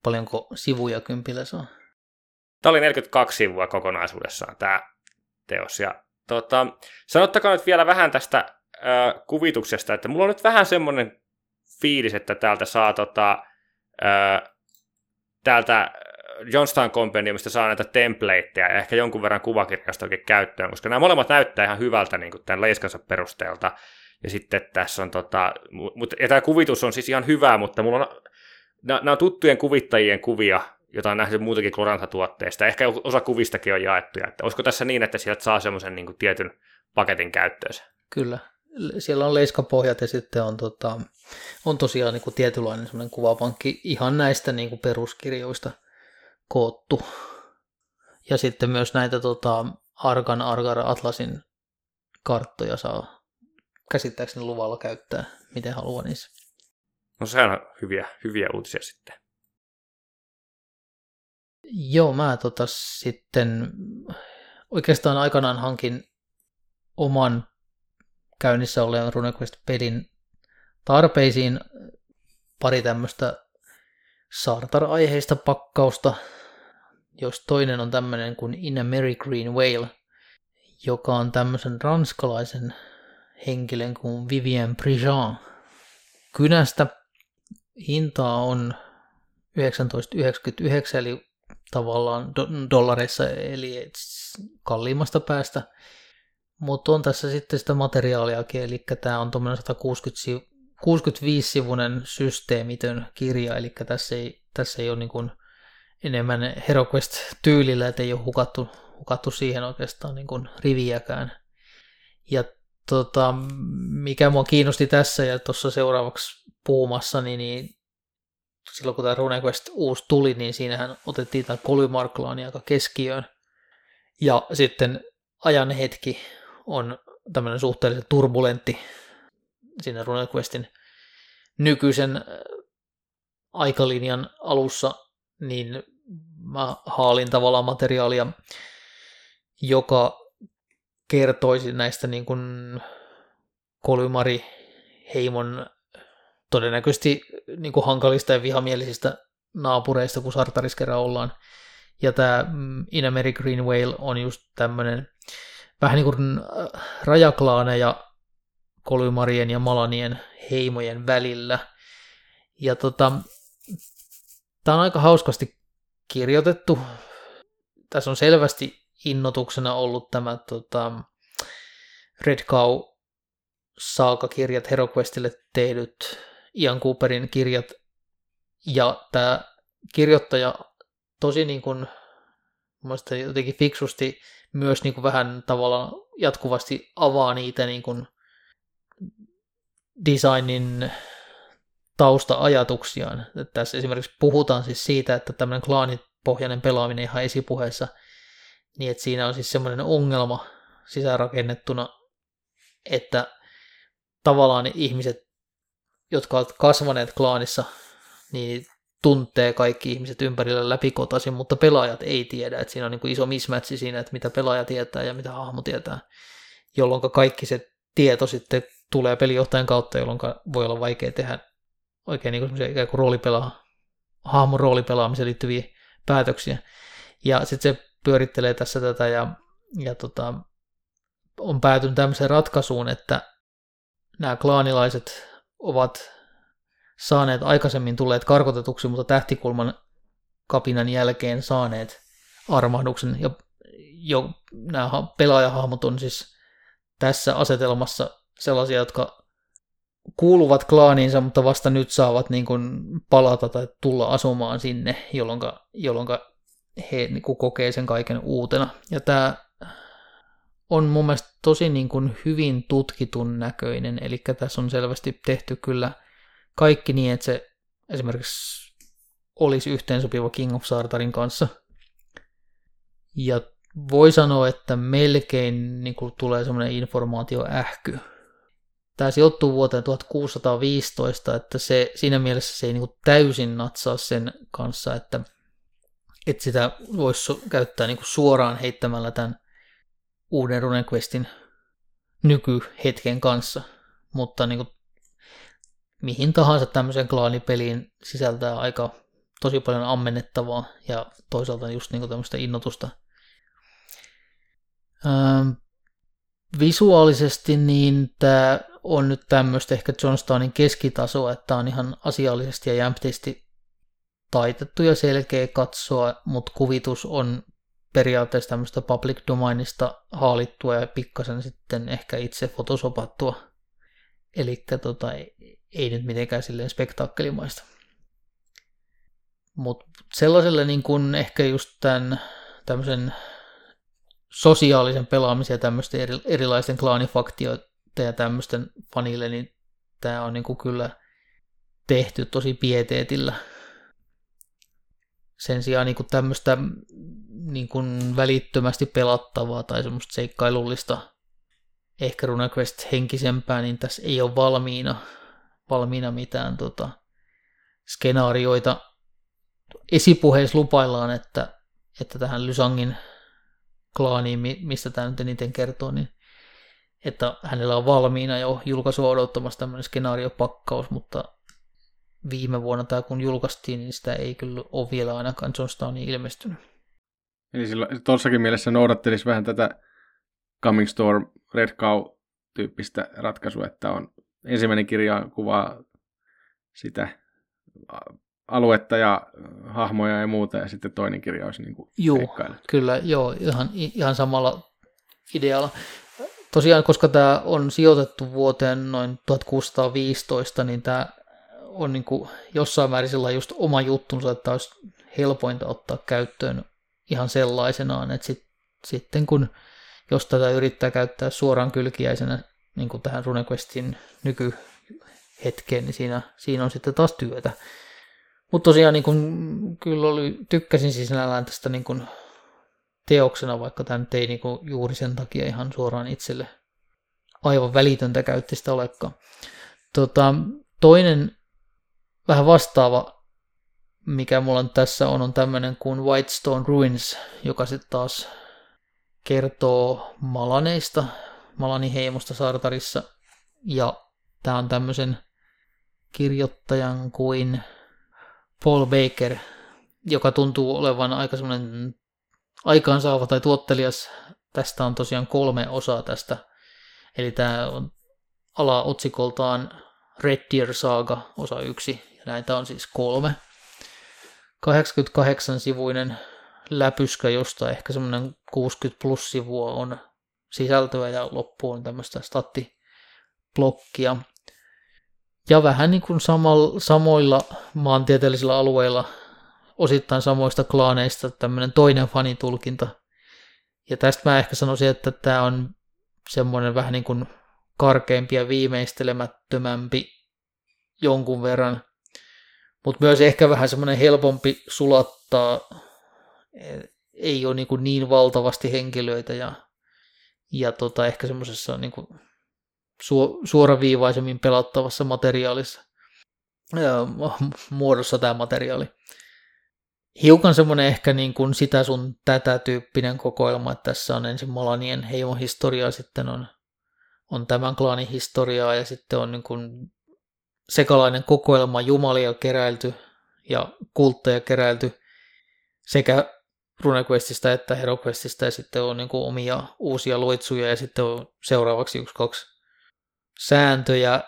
Paljonko sivuja kympillä se on? Tämä oli neljäkymmentäkaksi sivua kokonaisuudessaan tämä teos. Ja, tota, sanottakaa nyt vielä vähän tästä ö, kuvituksesta, että mulla on nyt vähän semmoinen fiilis, että täältä saa tota, ö, täältä Johnstown Compendiumista saa näitä templateja ja ehkä jonkun verran kuvakirjasta oikein käyttöön, koska nämä molemmat näyttää ihan hyvältä niin kuin tämän leiskansa perusteelta. Ja sitten tässä on, tota, mut, ja tämä kuvitus on siis ihan hyvää, mutta mulla on, nämä on tuttujen kuvittajien kuvia, jota on nähty muutenkin Glorantha-tuotteista. Ehkä osa kuvistakin on jaettuja. Että olisiko tässä niin, että sieltä saa semmoisen niin kuin tietyn paketin käyttöönsä? Kyllä. Siellä on leiskapohjat ja sitten on, tota, on tosiaan niin kuin tietynlainen semmoinen kuvapankki ihan näistä niin kuin peruskirjoista koottu. Ja sitten myös näitä tota, Argan Argar-Atlasin karttoja saa käsittääkseni luvalla käyttää, miten haluaa niissä. No sehän on hyviä, hyviä uutisia sitten. Joo, mä tota sitten oikeastaan aikanaan hankin oman käynnissä olleen RuneQuest-pelin tarpeisiin pari tämmöistä Sartar-aiheista pakkausta, jos toinen on tämmöinen kuin In a Merry Green Whale, joka on tämmöisen ranskalaisen henkilön kuin Vivien Prigent kynästä. Hintaa on yhdeksäntoista yhdeksänkymmentäyhdeksän, eli tavallaan do- dollareissa, eli kalliimmasta päästä. Mutta on tässä sitten sitä materiaaliakin, eli tämä on tuommoinen sata kuusikymmentäviisi-sivuinen systeemitön kirja, eli tässä ei, tässä ei ole niin kuin enemmän HeroQuest-tyylillä, että ei ole hukattu, hukattu siihen oikeastaan niin kuin riviäkään. Ja tota, mikä mua kiinnosti tässä ja tuossa seuraavaksi puhumassa, niin silloin kun tämä RuneQuest uusi tuli, niin siinähän otettiin tämä Polymarklaani aika keskiöön. Ja sitten ajan hetki on tämmöinen suhteellisen turbulentti siinä RuneQuestin nykyisen aikalinjan alussa, niin mä haalin tavallaan materiaalia, joka kertoisi näistä niin kuin Kolymari heimon todennäköisesti niin kuin hankalista ja vihamielisistä naapureista, kun Sartarissa kerran ollaan. Ja tämä In a Merry Green Whale on just tämmöinen vähän niin kuin rajaklaaneja Kolymarien ja Malanien heimojen välillä. Ja tota, tämä on aika hauskasti kirjoitettu. Tässä on selvästi innotuksena ollut tämä tota, Red Cow saakakirjat, HeroQuestille tehdyt Ian Cooperin kirjat, ja tämä kirjoittaja tosi niin kuin, mielestäni jotenkin fiksusti myös niin kuin vähän tavallaan jatkuvasti avaa niitä niin kuin designin tausta-ajatuksiaan. Että tässä esimerkiksi puhutaan siis siitä, että tämmöinen klaanipohjainen pelaaminen ihan esipuheessa, niin että siinä on siis semmoinen ongelma sisäänrakennettuna, että tavallaan ihmiset, jotka ovat kasvaneet klaanissa, niin tuntee kaikki ihmiset ympärillä läpikotaisin, mutta pelaajat ei tiedä. Että siinä on niin kuin iso mismatchi siinä, että mitä pelaaja tietää ja mitä hahmo tietää, jolloin kaikki se tieto sitten tulee pelijohtajan kautta, jolloin voi olla vaikea tehdä oikein niin kuin ikään kuin roolipela, hahmon roolipelaamiseen liittyviä päätöksiä. Ja sitten se pyörittelee tässä tätä ja, ja tota, on päätynyt tämmöiseen ratkaisuun, että nämä klaanilaiset ovat saaneet aikaisemmin tulleet karkotetuksi, mutta tähtikulman kapinan jälkeen saaneet armahduksen. Ja jo nämä pelaajahahmot on siis tässä asetelmassa sellaisia, jotka kuuluvat klaaniinsa, mutta vasta nyt saavat niin kuin palata tai tulla asumaan sinne, jolloin, jolloin he niin kuin kokee sen kaiken uutena. Ja tämä on mun mielestä tosi niin kuin hyvin tutkitun näköinen, eli tässä on selvästi tehty kyllä kaikki niin, että se esimerkiksi olisi yhteensopiva King of Sartarin kanssa. Ja voi sanoa, että melkein niin kuin tulee semmoinen informaatioähky. Tämä sijoittuu vuoteen tuhatkuusisataaviisitoista, että se, siinä mielessä se ei niin kuin täysin natsaa sen kanssa, että, että sitä voisi käyttää niin kuin suoraan heittämällä tämän uuden RuneQuestin nykyhetken kanssa, mutta niin kuin mihin tahansa tämmöiseen klaanipeliin sisältää aika tosi paljon ammennettavaa ja toisaalta just niin kuin tämmöistä innotusta. Ähm, visuaalisesti niin tämä on nyt tämmöistä ehkä Johnstonin keskitasoa, että on ihan asiallisesti ja jämptisti taitettu ja selkeä katsoa, mutta kuvitus on periaatteessa tämmöistä public domainista haalittua ja pikkasen sitten ehkä itse fotosopattua. Eli tota, ei, ei nyt mitenkään silleen spektaakkelimaista. Mutta sellaiselle niin kun ehkä just tämän tämmöisen sosiaalisen pelaamisen ja tämmöisten eri, erilaisten klaanifaktioiden ja tämmöisten fanille, niin tämä on niin kuin kyllä tehty tosi pieteetillä. Sen sijaan niin kuin tämmöistä niin kuin välittömästi pelattavaa tai semmoista seikkailullista, ehkä RuneQuest-henkisempää, niin tässä ei ole valmiina, valmiina mitään tota, skenaarioita. Esipuheessa lupaillaan, että, että tähän Lysangin klaaniin, mistä tämä nyt eniten kertoo, niin että hänellä on valmiina jo julkaisua odottamassa tämmöinen skenaariopakkaus, mutta viime vuonna tämä kun julkaistiin, niin sitä ei kyllä ole vielä ainakaan Johnstoniin ilmestynyt. Eli tuossakin mielessä noudattelisi vähän tätä Coming Storm, Red Cow-tyyppistä ratkaisua, että on ensimmäinen kirja kuvaa sitä aluetta ja hahmoja ja muuta, ja sitten toinen kirja olisi niin kuin seikkailu. Kyllä, joo, ihan, ihan samalla idealla. Tosiaan, koska tämä on sijoitettu vuoteen noin tuhatkuusisataaviisitoista, niin tämä on niin kuin jossain määrin sellainen just oma juttunsa, että olisi helpointa ottaa käyttöön ihan sellaisenaan, että sit, sitten kun jos tätä yrittää käyttää suoraan kylkiäisenä niin kuin tähän RuneQuestin nykyhetkeen, niin siinä, siinä on sitten taas työtä. Mutta tosiaan niin kuin, kyllä oli, tykkäsin sisällään tästä niin kuin teoksena, vaikka tämä nyt ei niin kuin juuri sen takia ihan suoraan itselle aivan välitöntä käyttistä olekaan. Tota, toinen vähän vastaava, mikä mulla on tässä on, on tämmöinen kuin Whitestone Ruins, joka sitten taas kertoo Malaneista, Malani heimosta Sartarissa, ja tämä on tämmöisen kirjoittajan kuin Paul Baker, joka tuntuu olevan aika semmoinen aikaansaava tai tuottelias. Tästä on tosiaan kolme osaa tästä. Eli tämä on alaotsikoltaan Red Deer Saga, osa yksi. Näitä on siis kolme. kahdeksankymmentäkahdeksan-sivuinen läpyskä, josta ehkä semmoinen kuusikymmentä plus sivua on sisältöä ja loppuun on tämmöistä stattiblokkia. Ja vähän niin kuin samalla, samoilla maantieteellisillä alueilla osittain samoista klaaneista tämmöinen toinen fanitulkinta. Ja tästä mä ehkä sanoisin, että tämä on semmoinen vähän niin kuin karkeampi ja viimeistelemättömämpi jonkun verran. Mutta myös ehkä vähän semmoinen helpompi sulattaa. Ei ole niin, kuin niin valtavasti henkilöitä ja, ja tota ehkä semmoisessa niin kuin su- suoraviivaisemmin pelattavassa materiaalissa ja, muodossa tämä materiaali. Hiukan semmoinen ehkä niin kuin sitä sun tätä tyyppinen kokoelma, että tässä on ensin Malanien heimohistoriaa, sitten on, on tämän klaanin historiaa ja sitten on niin kuin sekalainen kokoelma jumalia keräilty ja kultteja keräilty sekä RuneQuestista että HeroQuestista ja sitten on niin kuin omia uusia loitsuja ja sitten on seuraavaksi yksi, kaksi sääntöjä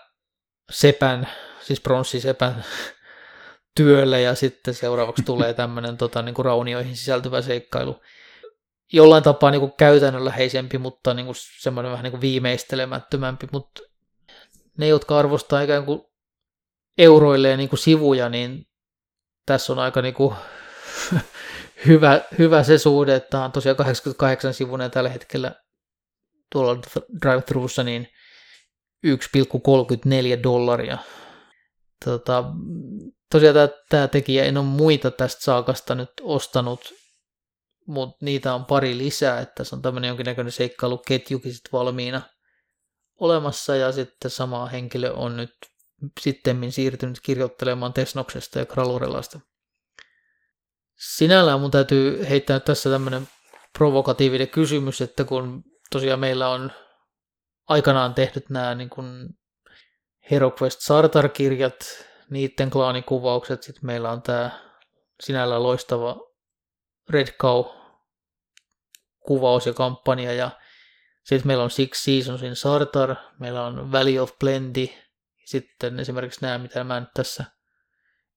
sepän, siis pronssisepän työlle ja sitten seuraavaksi tulee tämmöinen tota, niin kuin raunioihin sisältyvä seikkailu. jollain tapaa niin kuin käytännönläheisempi, mutta niin kuin semmoinen vähän niin kuin viimeistelemättömämpi, mutta ne, jotka arvostaa ikään kuin euroilleen niin kuin sivuja, niin tässä on aika niin kuin hyvä, hyvä se suhde, että tämä on tosiaan kahdeksankymmentäkahdeksan sivuinen tällä hetkellä tuolla drive-thruussa, niin yksi pilkku kolmekymmentäneljä dollaria. Tota, tosiaan tämä, tämä tekijä, en ole muita tästä saakasta nyt ostanut, mutta niitä on pari lisää, että tässä on tämmöinen jonkinnäköinen seikkailuketjukin sitten valmiina olemassa, ja sitten sama henkilö on nyt sittemmin siirtynyt kirjoittelemaan Tesnoksesta ja Kralurelasta. Sinällään mun täytyy heittää tässä tämmöinen provokatiivinen kysymys, että kun tosiaan meillä on aikanaan tehnyt nämä niin kuin HeroQuest Sartar-kirjat, niiden klaanikuvaukset, sitten meillä on tämä sinällään loistava Red Cow-kuvaus ja kampanja, ja sitten meillä on Six Seasonsin Sartar, meillä on Valley of Plenty, sitten esimerkiksi nämä, mitä mä nyt tässä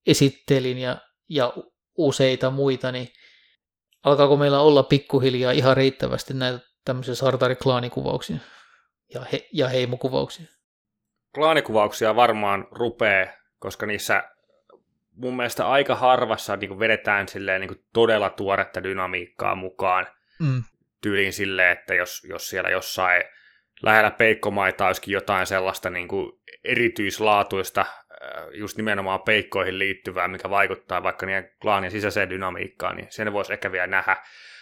esittelin, ja, ja useita muita, niin alkaako meillä olla pikkuhiljaa ihan riittävästi näitä tämmöisiä sartariklaanikuvauksia ja, he, ja heimokuvauksia? Klaanikuvauksia varmaan rupeaa, koska niissä mun mielestä aika harvassa niin kuin vedetään silleen, niin kuin todella tuoretta dynamiikkaa mukaan mm. tyyliin silleen, että jos, jos siellä jossain lähellä peikkomaita olisikin jotain sellaista niin kuin erityislaatuista, just nimenomaan peikkoihin liittyvää, mikä vaikuttaa vaikka niiden klaanien sisäiseen dynamiikkaan, niin sen voisi ehkä vielä nähdä.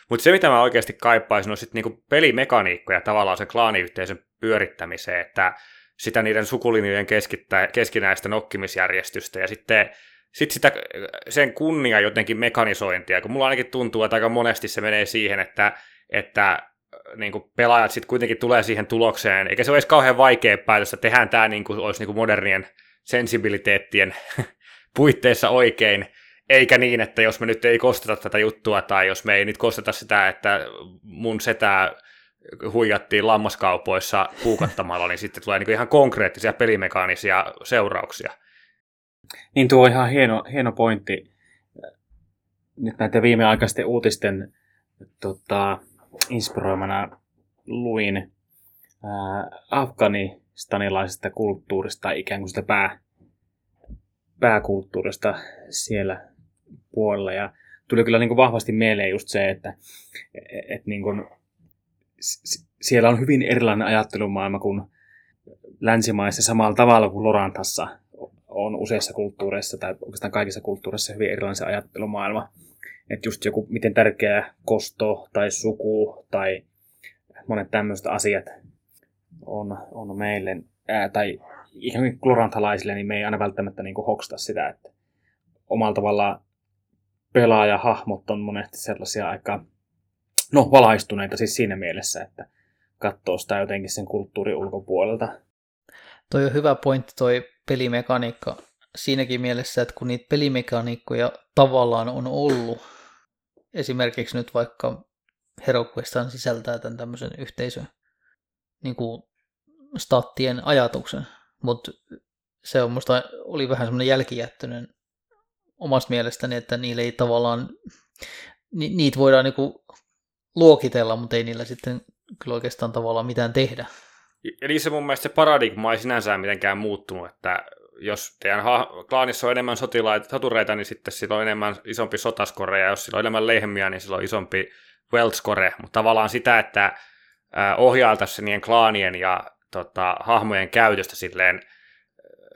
Mutta se, mitä mä oikeasti kaipaisin, on sitten niinku pelimekaniikkoja tavallaan sen klaaniyhteisön pyörittämiseen, että sitä niiden sukulinjojen keskittä, keskinäistä nokkimisjärjestystä ja sitten sit sitä, sen kunnia jotenkin mekanisointia, kun mulla ainakin tuntuu, että aika monesti se menee siihen, että, että niinku pelaajat sitten kuitenkin tulee siihen tulokseen, eikä se ole edes kauhean vaikea päätös, että tehdään tämä niinku, olisi niinku modernien sensibiliteettien puitteissa oikein, eikä niin, että jos me nyt ei kosteta tätä juttua, tai jos me ei nyt kosteta sitä, että mun setää huijattiin lammaskaupoissa puukattamalla, niin sitten tulee niinku ihan konkreettisia pelimekaanisia seurauksia. Niin tuo on ihan hieno, hieno pointti. Nyt näitä viimeaikaisten uutisten tota, inspiroimana luin ää, Afgani stanilaisesta kulttuurista, ikään kuin sitä pää, pääkulttuurista siellä puolella. Ja tuli kyllä niin kuin vahvasti mieleen just se, että et niin kuin, siellä on hyvin erilainen ajattelumaailma kuin länsimaissa samalla tavalla kuin Lorantassa on useissa kulttuureissa tai oikeastaan kaikissa kulttuureissa hyvin erilainen se ajattelumaailma. Että just joku, miten tärkeä kosto tai suku tai monet tämmöiset asiat On, on meille, ää, tai ihan niin klorantalaisille, niin me ei aina välttämättä niin kuin hoksta sitä, että omalla tavallaan pelaajahahmot on monesti sellaisia aika no, valaistuneita siis siinä mielessä, että katsoo sitä jotenkin sen kulttuurin ulkopuolelta. Toi on hyvä pointti, toi pelimekaniikka siinäkin mielessä, että kun niitä pelimekaniikkoja tavallaan on ollut, esimerkiksi nyt vaikka HeroQuestan sisältää tämän tämmöisen yhteisön niin kuin stattien ajatuksen, mutta se on musta oli vähän semmoinen jälkijättöinen omasta mielestäni, että niillä ei tavallaan, ni, niitä voidaan niin kuin luokitella, mutta ei niillä sitten kyllä oikeastaan tavallaan mitään tehdä. Eli se mun mielestä se paradigma ei sinänsä mitenkään muuttunut, että jos teidän ha- klaanissa on enemmän sotilaita, sotureita, niin sitten sillä on enemmän isompi sotaskore, ja jos sillä on enemmän lehmiä, niin sillä on isompi weltskore, mutta tavallaan sitä, että ohjailtaisiin niiden klaanien ja tota, hahmojen käytöstä silleen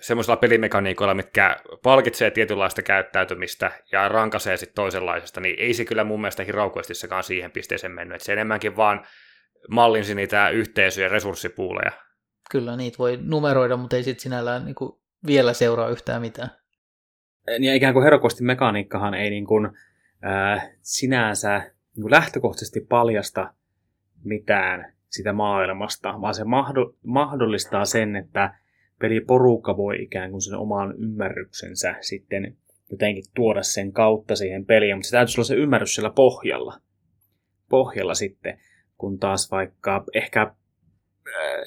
semmoisilla pelimekaniikoilla, mitkä palkitsee tietynlaista käyttäytymistä ja rankaisee sitten toisenlaisesta, niin ei se kyllä mun mielestä HeroQuestissakaan siihen pisteeseen mennyt. Et se enemmänkin vaan mallinsi niitä yhteisöjen resurssipuuleja. Kyllä, niitä voi numeroida, mutta ei sitten sinällään niinku vielä seuraa yhtään mitään. Ja ikään kuin HeroQuestin mekaniikkahan ei niinku, äh, sinänsä niinku lähtökohtaisesti paljasta mitään sitä maailmasta, vaan se mahdollistaa sen, että peliporukka voi ikään kuin sen oman ymmärryksensä sitten jotenkin tuoda sen kautta siihen peliin, mutta se täytyisi olla se ymmärrys siellä pohjalla. Pohjalla sitten, kun taas vaikka ehkä, äh,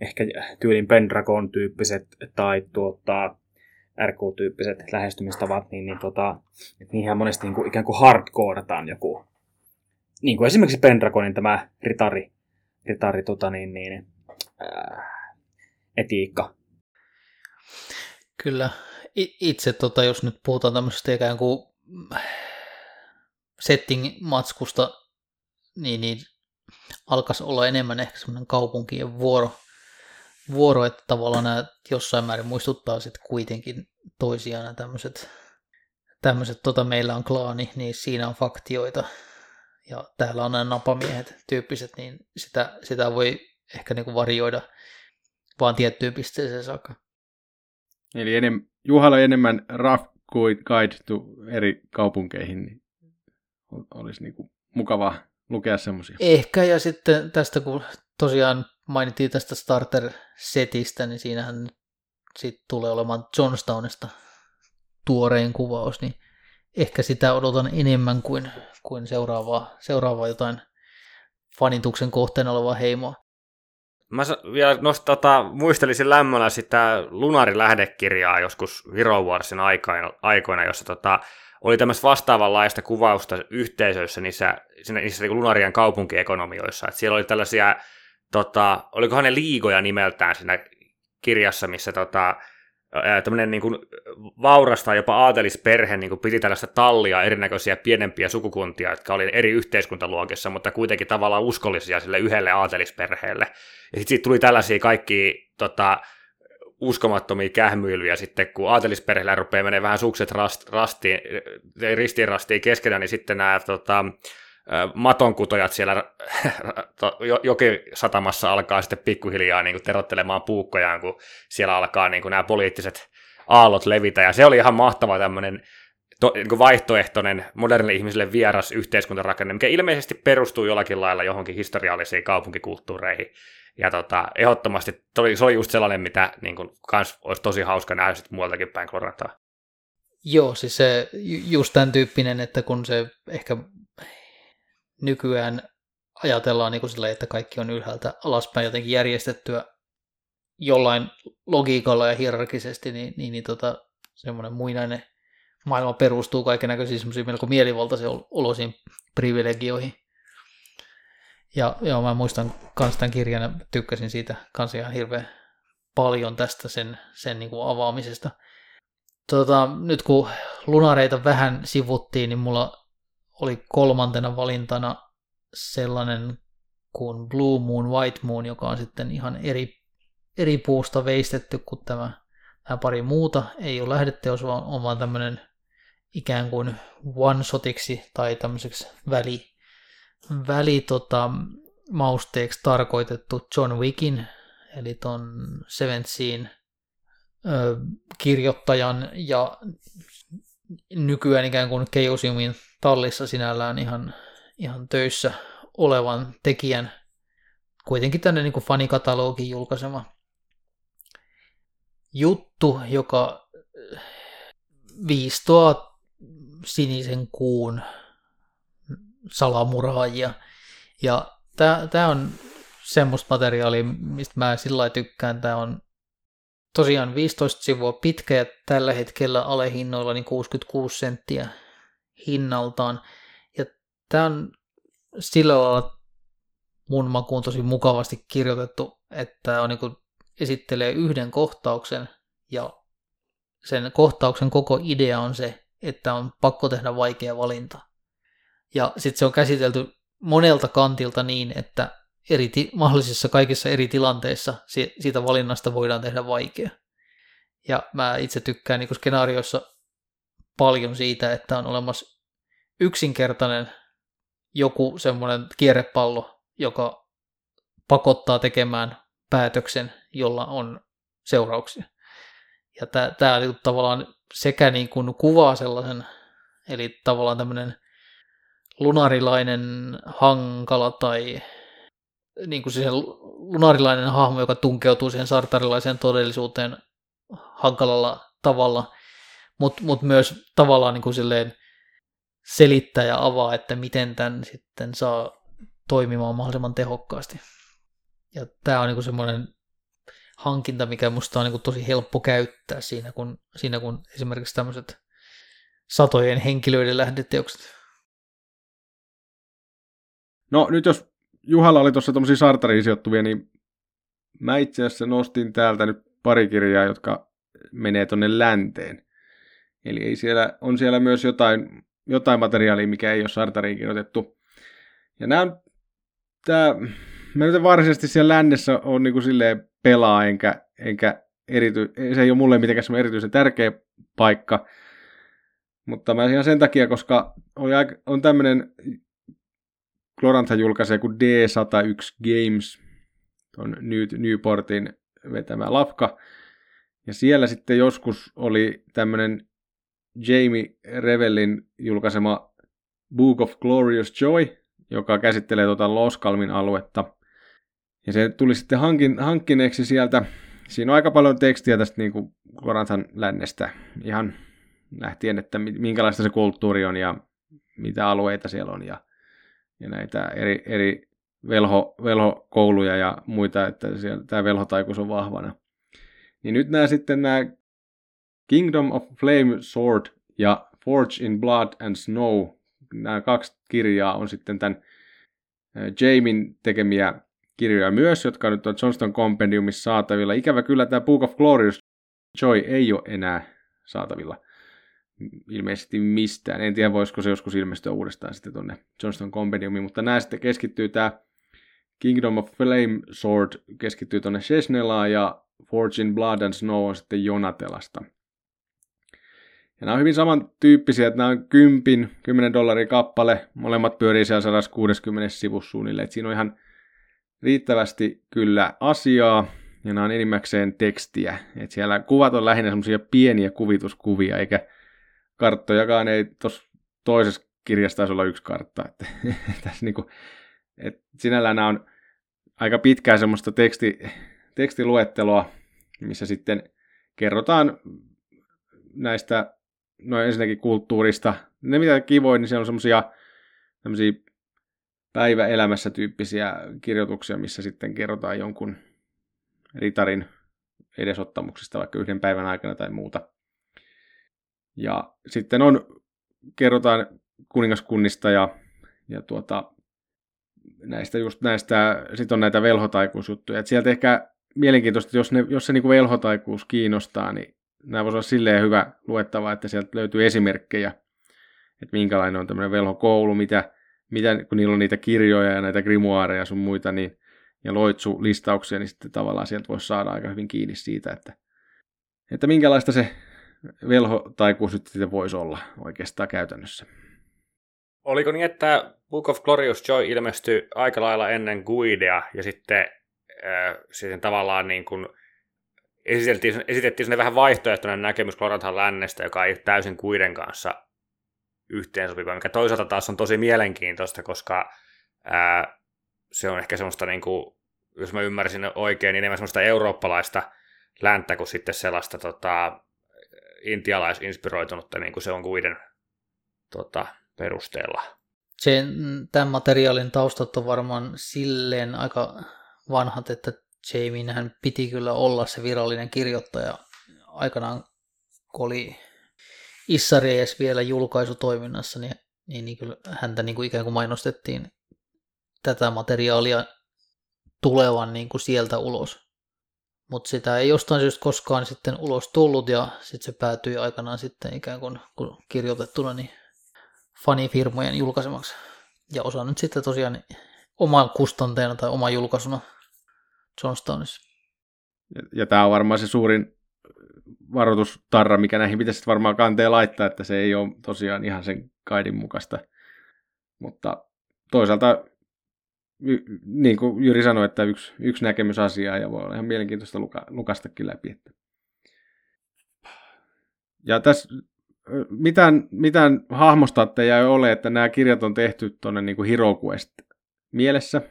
ehkä tyylin Pendragon-tyyppiset tai tuota, är koo-tyyppiset lähestymistavat, niin, niin tota, niinhän monesti niin kuin, ikään kuin hardcoretaan joku niin kuin esimerkiksi Pendragonin tämä ritari, ritari tota niin, niin, ää, etiikka. Kyllä. Itse, tota, jos nyt puhutaan tämmöisestä ikään kuin setting-matskusta, niin, niin alkaisi olla enemmän ehkä semmoinen kaupunkien vuoro, vuoro, että tavallaan nämä jossain määrin muistuttaa sitten kuitenkin toisiaan nämä tämmöiset, tämmöiset tota, meillä on klaani, niin siinä on faktioita, ja täällä on nämä napamiehet tyyppiset, niin sitä, sitä voi ehkä niin kuin varjoida vaan tiettyyn pisteeseen saakka. Eli enem, Juhalla on enemmän rough guide to eri kaupunkeihin, niin olisi niin kuin mukavaa lukea semmoisia. Ehkä, ja sitten tästä kun tosiaan mainittiin tästä starter-setistä, niin siinähän sitten tulee olemaan Johnstownista tuorein kuvaus, niin ehkä sitä odotan enemmän kuin, kuin seuraavaa, seuraavaa jotain fanituksen kohteena olevaa heimoa. Mä vielä nostaa, tota, muistelisin lämmöllä sitä Lunari-lähdekirjaa joskus Hero Warsin aikoina, aikoina jossa tota, oli tämmöistä vastaavanlaista kuvausta yhteisöissä niissä, niissä niin kuin Lunarian kaupunkiekonomioissa. Et siellä oli tällaisia, tota, olikohan ne liigoja nimeltään siinä kirjassa, missä tota, tämmöinen niin kuin vauras tai jopa aatelisperhe niin kuin piti tällaista tallia erinäköisiä pienempiä sukukuntia, jotka oli eri yhteiskuntaluokissa, mutta kuitenkin tavallaan uskollisia sille yhdelle aatelisperheelle. Ja sitten tuli tällaisia kaikki tota, uskomattomia kähmyilyjä sitten, kun aatelisperheellä rupeaa menemään vähän sukset rast, rastiin, ristiin rastiin keskenään, niin sitten nämä tota, matonkutojat siellä jokisatamassa alkaa sitten pikkuhiljaa niin kuin terottelemaan puukkojaan, kun siellä alkaa niin kuin nämä poliittiset aallot levitä. Ja se oli ihan mahtava tämmöinen to, niin kuin vaihtoehtoinen, modernille ihmiselle vieras yhteiskuntarakenne, mikä ilmeisesti perustuu jollakin lailla johonkin historiallisiin kaupunkikulttuureihin. Ja tota, ehdottomasti se oli just sellainen, mitä niin kuin kans olisi tosi hauska nähdä sitten muualtakin päin korrantaa. Joo, siis se just tämän tyyppinen, että kun se ehkä nykyään ajatellaan niin kuin sillä, että kaikki on ylhäältä alaspäin jotenkin järjestettyä jollain logiikalla ja hierarkisesti, niin, niin, niin tota, semmoinen muinainen maailma perustuu kaikennäköisiin semmoisiin melko mielivaltaisiin olosiin privilegioihin. Ja joo, mä muistan kans tämän kirjan, tykkäsin siitä kans ihan hirveän paljon tästä sen, sen niin kuin avaamisesta. Tota, nyt kun lunareita vähän sivuttiin, niin mulla oli kolmantena valintana sellainen kuin Blue Moon, White Moon, joka on sitten ihan eri, eri puusta veistetty kuin tämä, nämä pari muuta. Ei ole lähdeteos, vaan on vaan tämmöinen ikään kuin one-shotiksi tai tämmöiseksi väli, väli tota, mausteeksi tarkoitettu John Wickin, eli ton Seventeen ö, kirjoittajan ja nykyään ikään kuin Chaosiumin tallissa sinällään ihan, ihan töissä olevan tekijän, kuitenkin tänne niin kuin fanikatalogin julkaisema juttu, joka viistoaa sinisen kuun salamurhaajia. Ja tämä on semmoista materiaalia, mistä mä sillä tykkään. Tämä on tosiaan viisitoista sivua pitkä ja tällä hetkellä alehinnoilla niin kuusikymmentäkuusi senttiä hinnaltaan. Ja tämä on sillä lailla mun makuun tosi mukavasti kirjoitettu, että on niin kuin esittelee yhden kohtauksen ja sen kohtauksen koko idea on se, että on pakko tehdä vaikea valinta. Ja sitten se on käsitelty monelta kantilta niin, että eri ti- mahdollisissa kaikissa eri tilanteissa si- siitä valinnasta voidaan tehdä vaikea. Ja mä itse tykkään niin kuin skenaarioissa paljon siitä, että on olemassa yksinkertainen joku semmoinen kierrepallo, joka pakottaa tekemään päätöksen, jolla on seurauksia. Ja tämä tavallaan sekä niin kuin kuvaa sellaisen, eli tavallaan tämmöinen lunarilainen hankala tai niin kuin se lunarilainen hahmo, joka tunkeutuu siihen sartarilaiseen todellisuuteen hankalalla tavalla, mutta mut myös tavallaan niin kuin silleen selittää ja avaa, että miten tämän sitten saa toimimaan mahdollisimman tehokkaasti. Ja tämä on niin kuin semmoinen hankinta, mikä musta on niin kuin tosi helppo käyttää siinä, kun, siinä kun esimerkiksi tämmöiset satojen henkilöiden lähdeteokset. No nyt jos Juhalla oli tuossa tuommoisia Sartariin sijoittuvia, niin mä itse asiassa nostin täältä nyt pari kirjaa, jotka menee tonne länteen. Eli ei siellä, on siellä myös jotain, jotain materiaalia, mikä ei ole Sartariin kirjoitettu. Ja nämä on, tää, mä nyt varsinaisesti siellä lännessä on niin kuin silleen pelaa, enkä, enkä erity, se ei ole mulle mitenkään erityisen tärkeä paikka. Mutta mä ihan sen takia, koska on, on tämmöinen, Gloranthan julkaisee kuin D sata yksi Games, on Newportin vetämä lafka. Ja siellä sitten joskus oli tämmöinen Jamie Revellin julkaisema Book of Glorious Joy, joka käsittelee tuota Loskalmin aluetta. Ja se tuli sitten hankin, hankkineeksi sieltä. Siinä on aika paljon tekstiä tästä niin kuin Gloranthan lännestä. Ihan lähtien, että minkälaista se kulttuuri on ja mitä alueita siellä on ja, ja näitä eri, eri velho, velhokouluja ja muita, että siellä tämä velhotaikuus on vahvana. Niin nyt nämä sitten nämä Kingdom of Flame Sword ja Forge in Blood and Snow, nämä kaksi kirjaa on sitten tämän Jamin tekemiä kirjoja myös, jotka nyt on Johnston Compendiumissa saatavilla. Ikävä kyllä tämä Book of Glorious Joy ei ole enää saatavilla ilmeisesti mistään. En tiedä, voisiko se joskus ilmestyä uudestaan sitten tuonne Johnston Compendiumiin, mutta nämä sitten keskittyy, tämä Kingdom of Flame Sword keskittyy tuonne Sheshnelaan ja Forge in Blood and Snow on sitten Jonatelasta. Ja nämä on hyvin samantyyppisiä, että nämä on kympin, kymmenen dollaria kappale, molemmat pyörii siellä sata kuusikymmentä sivussa suunnilleen, että siinä on ihan riittävästi kyllä asiaa, ja nämä on enimmäkseen tekstiä, että siellä kuvat on lähinnä semmoisia pieniä kuvituskuvia, eikä karttojakaan ei tuossa toisessa kirjassa taisi olla yksi kartta, että tässä niinku, että sinällään nämä on aika pitkää semmoista teksti, tekstiluetteloa, missä sitten kerrotaan näistä, no ensinnäkin kulttuurista. Ne mitä kivoin, niin siellä on semmoisia tämmöisiä päiväelämässä tyyppisiä kirjoituksia, missä sitten kerrotaan jonkun ritarin edesottamuksista vaikka yhden päivän aikana tai muuta. Ja sitten on, kerrotaan kuningaskunnista ja, ja tuota, näistä just näistä, sit on näitä velhotaikuusjuttuja. Et sieltä ehkä mielenkiintoista, jos, ne, jos se niinku velhotaikuus kiinnostaa, niin nämä voisivat olla silleen hyvä luettava, että sieltä löytyy esimerkkejä, että minkälainen on tämmöinen velhokoulu, mitä, mitä, kun niillä on niitä kirjoja ja näitä grimoireja sun muita, niin, ja loitsulistauksia, niin sitten tavallaan sieltä voisi saada aika hyvin kiinni siitä, että, että minkälaista se velhotaikuus nyt sitten voisi olla oikeastaan käytännössä. Oliko niin, että Book of Glorious Joy ilmestyi aika lailla ennen Guidea, ja sitten, äh, sitten tavallaan niin kuin esitettiin, esitettiin vähän vaihtoehtoinen näkemys Gloranthan lännestä, joka ei täysin Guiden kanssa yhteensopiva, mikä toisaalta taas on tosi mielenkiintoista, koska äh, se on ehkä semmoista, niin kuin, jos mä ymmärsin oikein, niin enemmän semmoista eurooppalaista länttä kuin sitten sellaista tota, intialaisinspiroitunutta, niin kuin se on Guiden tota, perusteella. Sen, tämän materiaalin taustat on varmaan silleen aika vanhat, että Jamiehän piti kyllä olla se virallinen kirjoittaja aikanaan, kun oli Issaries vielä julkaisutoiminnassa, niin, niin, niin kyllä häntä niin kuin ikään kuin mainostettiin tätä materiaalia tulevan niin kuin sieltä ulos. Mutta sitä ei jostain syystä koskaan sitten ulos tullut, ja sitten se päätyi aikanaan sitten ikään kuin kirjoitettuna niin fanifirmojen julkaisemaksi. Ja osa nyt sitten tosiaan oman kustanteena tai oman julkaisuna Johnstownissa. Ja, ja tämä on varmaan se suurin varoitustarra, mikä näihin pitäisi varmaan kanteen laittaa, että se ei ole tosiaan ihan sen kaidin mukaista. Mutta toisaalta, niin kuin Jyri sanoi, että yksi, yksi näkemys asiaa ja voi olla ihan mielenkiintoista luka, lukastakin läpi. Että. Ja tässä mitään, mitään hahmostatte ei ole, että nämä kirjat on tehty tuonne niin kuin Hero Quest mielessä.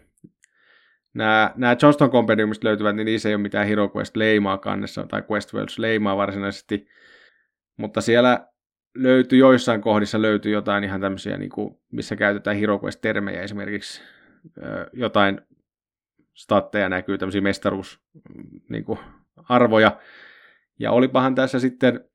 Nämä, nämä Johnston Compendiumista löytyvät, niin niissä ei ole mitään Hero Quest-leimaa kannessa tai Questworlds-leimaa varsinaisesti, mutta siellä löytyy joissain kohdissa löytyy jotain ihan tämmöisiä, niin kuin, missä käytetään Hero Quest-termejä esimerkiksi. Jotain statteja näkyy, tämmöisiä mestaruusarvoja. Niin ja olipahan tässä sitten,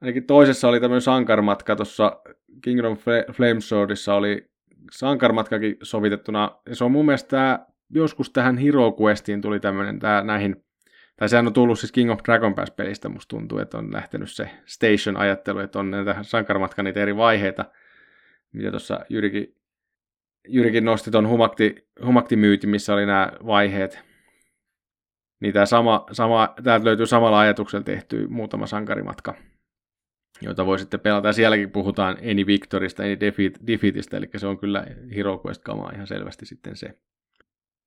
ainakin toisessa oli tämmöinen sankarmatka, tuossa Kingdom Flame Swordissa oli sankarmatkakin sovitettuna. Ja se on mun mielestä tää, joskus tähän Hero Questiin tuli tämmönen tää näihin, tai sehän on tullut siis King of Dragon Pass -pelistä, musta tuntuu, että on lähtenyt se station-ajattelu, että on näitä sankarmatkan niitä eri vaiheita, mitä tuossa Jyrikin, Jyrikin nosti ton humakti, humaktimyytin, missä oli nämä vaiheet. Niin tää sama, sama, täältä löytyy samalla ajatuksella tehty muutama sankarimatka, joita voi sitten pelata. Ja sielläkin puhutaan Any Victorista, Any Defeatistä, eli se on kyllä Hero Quest-kamaa ihan selvästi sitten se.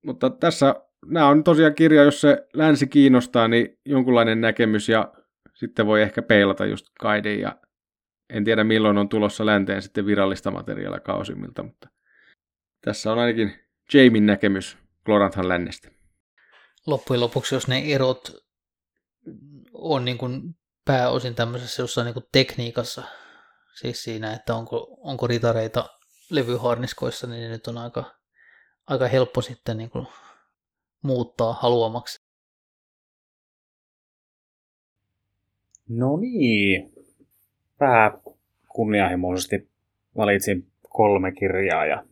Mutta tässä, nämä on tosiaan kirja, jos se länsi kiinnostaa, niin jonkunlainen näkemys, ja sitten voi ehkä peilata just Gaiden, ja en tiedä milloin on tulossa länteen sitten virallista materiaalia Kaosimmilta, mutta tässä on ainakin Jamin näkemys Gloranthan lännestä. Loppujen lopuksi, jos ne erot on niin kuin pääosin tämmöisessä jossain niin kuin tekniikassa, siis siinä, että onko, onko ritareita levyharniskoissa, niin ne nyt on aika, aika helppo sitten niin kuin muuttaa haluamaksi. No niin, pää kunnianhimoisesti valitsin kolme kirjaa ja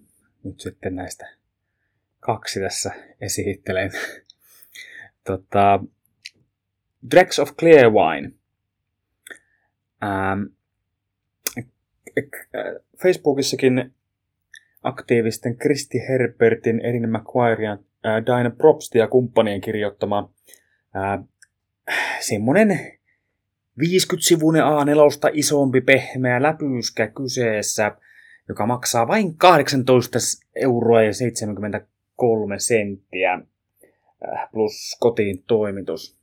nyt sitten näistä kaksi tässä esihittelen. Tota, Dregs of Clearwine. Ähm, Facebookissakin aktiivisten Kristi Herbertin, Erin McQuire ja äh, Diana Probst ja kumppanien kirjoittama äh, semmonen viisikymmentäsivuinen A neljä isompi pehmeä läpyskä kyseessä, joka maksaa vain kahdeksantoista euroa ja seitsemänkymmentäkolme senttiä. Plus kotiin toimitus.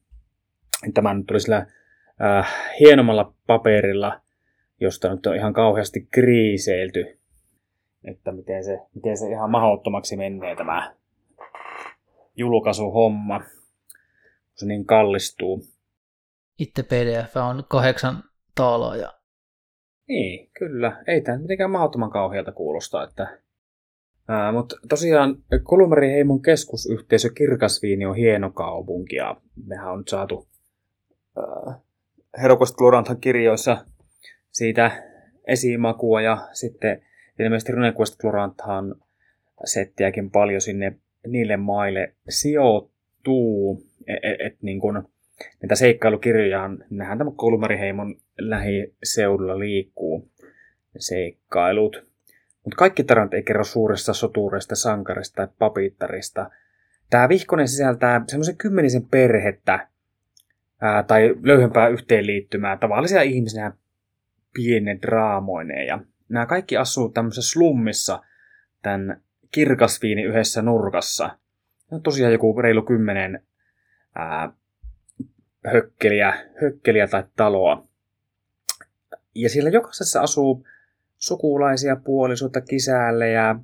Tämä nyt oli sillä äh, hienommalla paperilla, josta nyt on ihan kauheasti kriiseilty, että miten se, miten se ihan mahdottomaksi menee tämä julkaisuhomma, kun se niin kallistuu. Itse P D F on kahdeksan taalaa. Ja... Niin, kyllä. Ei tämä mitenkään mahdottoman kauhealta kuulostaa, että Äh, mutta tosiaan Kolumbari-heimon keskusyhteisö Kirkasviini on hieno kaupunki, ja mehän on nyt saatu äh, Hero Quest Gloranthan kirjoissa siitä esimakua, ja sitten ilmeisesti Rune Quest Gloranthan settiäkin paljon sinne niille maille sijoittuu. Et, et, niin kun, näitä seikkailukirjojahan nähdään tämän Kolumbari-heimon lähiseudulla liikkuu seikkailut. Mutta kaikki tarinat ei kerro suuresta sotureista, sankarista tai papittarista. Tämä vihkonen sisältää semmoisen kymmenisen perhettä ää, tai löyhempää yhteenliittymää, tavallisia ihmisiä pienen draamoineen. Ja nämä kaikki asuu tämmöisessä slummissa tämän Kirkasviinin yhdessä nurkassa. No tosiaan joku reilu kymmenen ää, hökkeliä, hökkeliä tai taloa. Ja siellä jokaisessa asuu sukulaisia, puolisuutta, kisäälle ja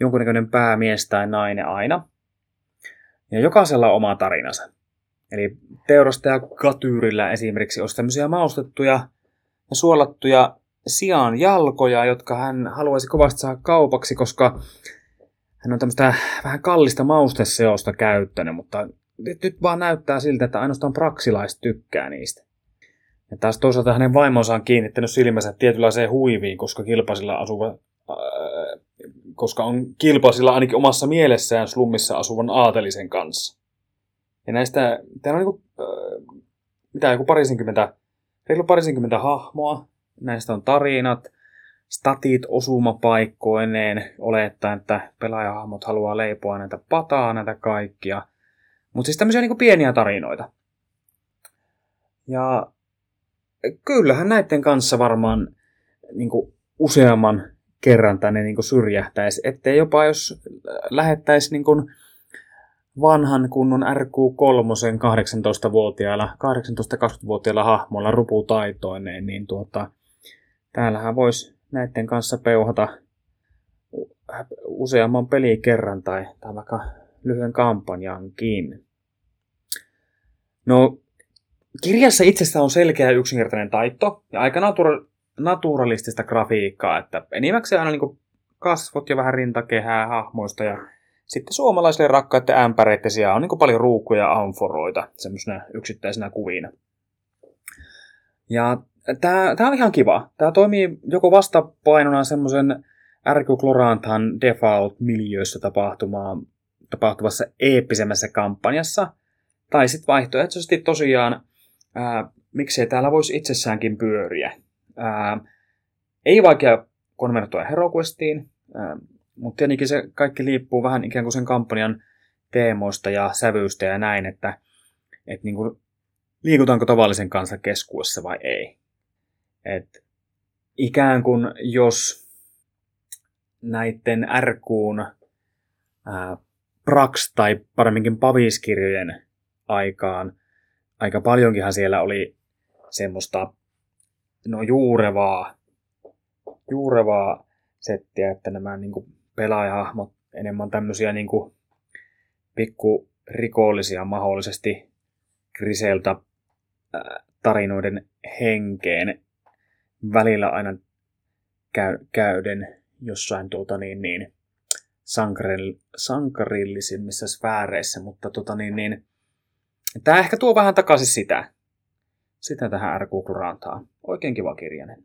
jonkunnäköinen päämies tai nainen aina. Ja jokaisella on oma tarinansa. Eli teurastaja Katyyrillä esimerkiksi olisi tämmöisiä maustettuja ja suolattuja sian jalkoja, jotka hän haluaisi kovasti saada kaupaksi, koska hän on tämmöistä vähän kallista mausteseosta käyttänyt, mutta nyt vaan näyttää siltä, että ainoastaan praksilaiset tykkää niistä. Ja taas toisaalta hänen vaimonsa on kiinnittänyt silmänsä tietynlaiseen huiviin, koska kilpasilla asuva, äh, koska on kilpasilla ainakin omassa mielessään slummissa asuvan aatelisen kanssa. Ja näistä, täällä on niinku, äh, mitä joku parisenkymmentä, reilu parisenkymmentä hahmoa, näistä on tarinat, statit osumapaikkoineen, olettaen, että pelaajahahmot haluaa leipoa näitä pataa, näitä kaikkia. Mutta siis tämmöisiä niinku pieniä tarinoita. Ja kyllähän näiden kanssa varmaan niin kuin useamman kerran tänne niin kuin syrjähtäisi, ettei jopa jos lähettäisi niin kuin vanhan kunnon R Q kolme kahdeksantoistavuotiailla, kahdeksantoista kaksikymmentävuotiailla hahmolla ruputaitoineen, niin tuota, täällähän voisi näiden kanssa peuhata useamman pelin kerran tai, tai vaikka lyhyen kampanjankin. No, kirjassa itsestään on selkeä ja yksinkertainen taitto ja aika natura- naturalistista grafiikkaa, että enimmäkseen aina niin kasvot ja vähän rintakehää hahmoista, ja sitten suomalaisille rakkaiden ämpäreiden sijaan on niin paljon ruukkuja ja amforoita semmoisena yksittäisenä kuvina. Ja tämä on ihan kiva. Tämä toimii joko vastapainona semmoisen R Q Chloranthan Default-miljöissä tapahtuvassa eeppisemmässä kampanjassa, tai sitten vaihtoehtoisesti tosiaan, ää, miksei täällä voisi itsessäänkin pyöriä. Ää, ei vaikea konvertoida HeroQuestiin, ää, mutta tietenkin se kaikki liippuu vähän ikään kuin sen kampanjan teemoista ja sävyystä ja näin, että et niin kuin, liikutaanko tavallisen kansan keskuudessa vai ei. Et ikään kuin jos näiden R Q:n ää, Prax- tai paremminkin Pavis-kirjojen aikaan aika paljonkinhan siellä oli semmoista no juurevaa, juurevaa settiä, että nämä niin kuin pelaajahmot enemmän tämmöisiä niin kuin pikkurikollisia mahdollisesti Griselda tarinoiden henkeen välillä aina käy, käyden jossain tuota niin, niin sankarillisimmissa sfääreissä, mutta tota niin, niin tämä ehkä tuo vähän takaisin sitä, sitä tähän R Q Chlorantaan. Oikein kiva kirjainen.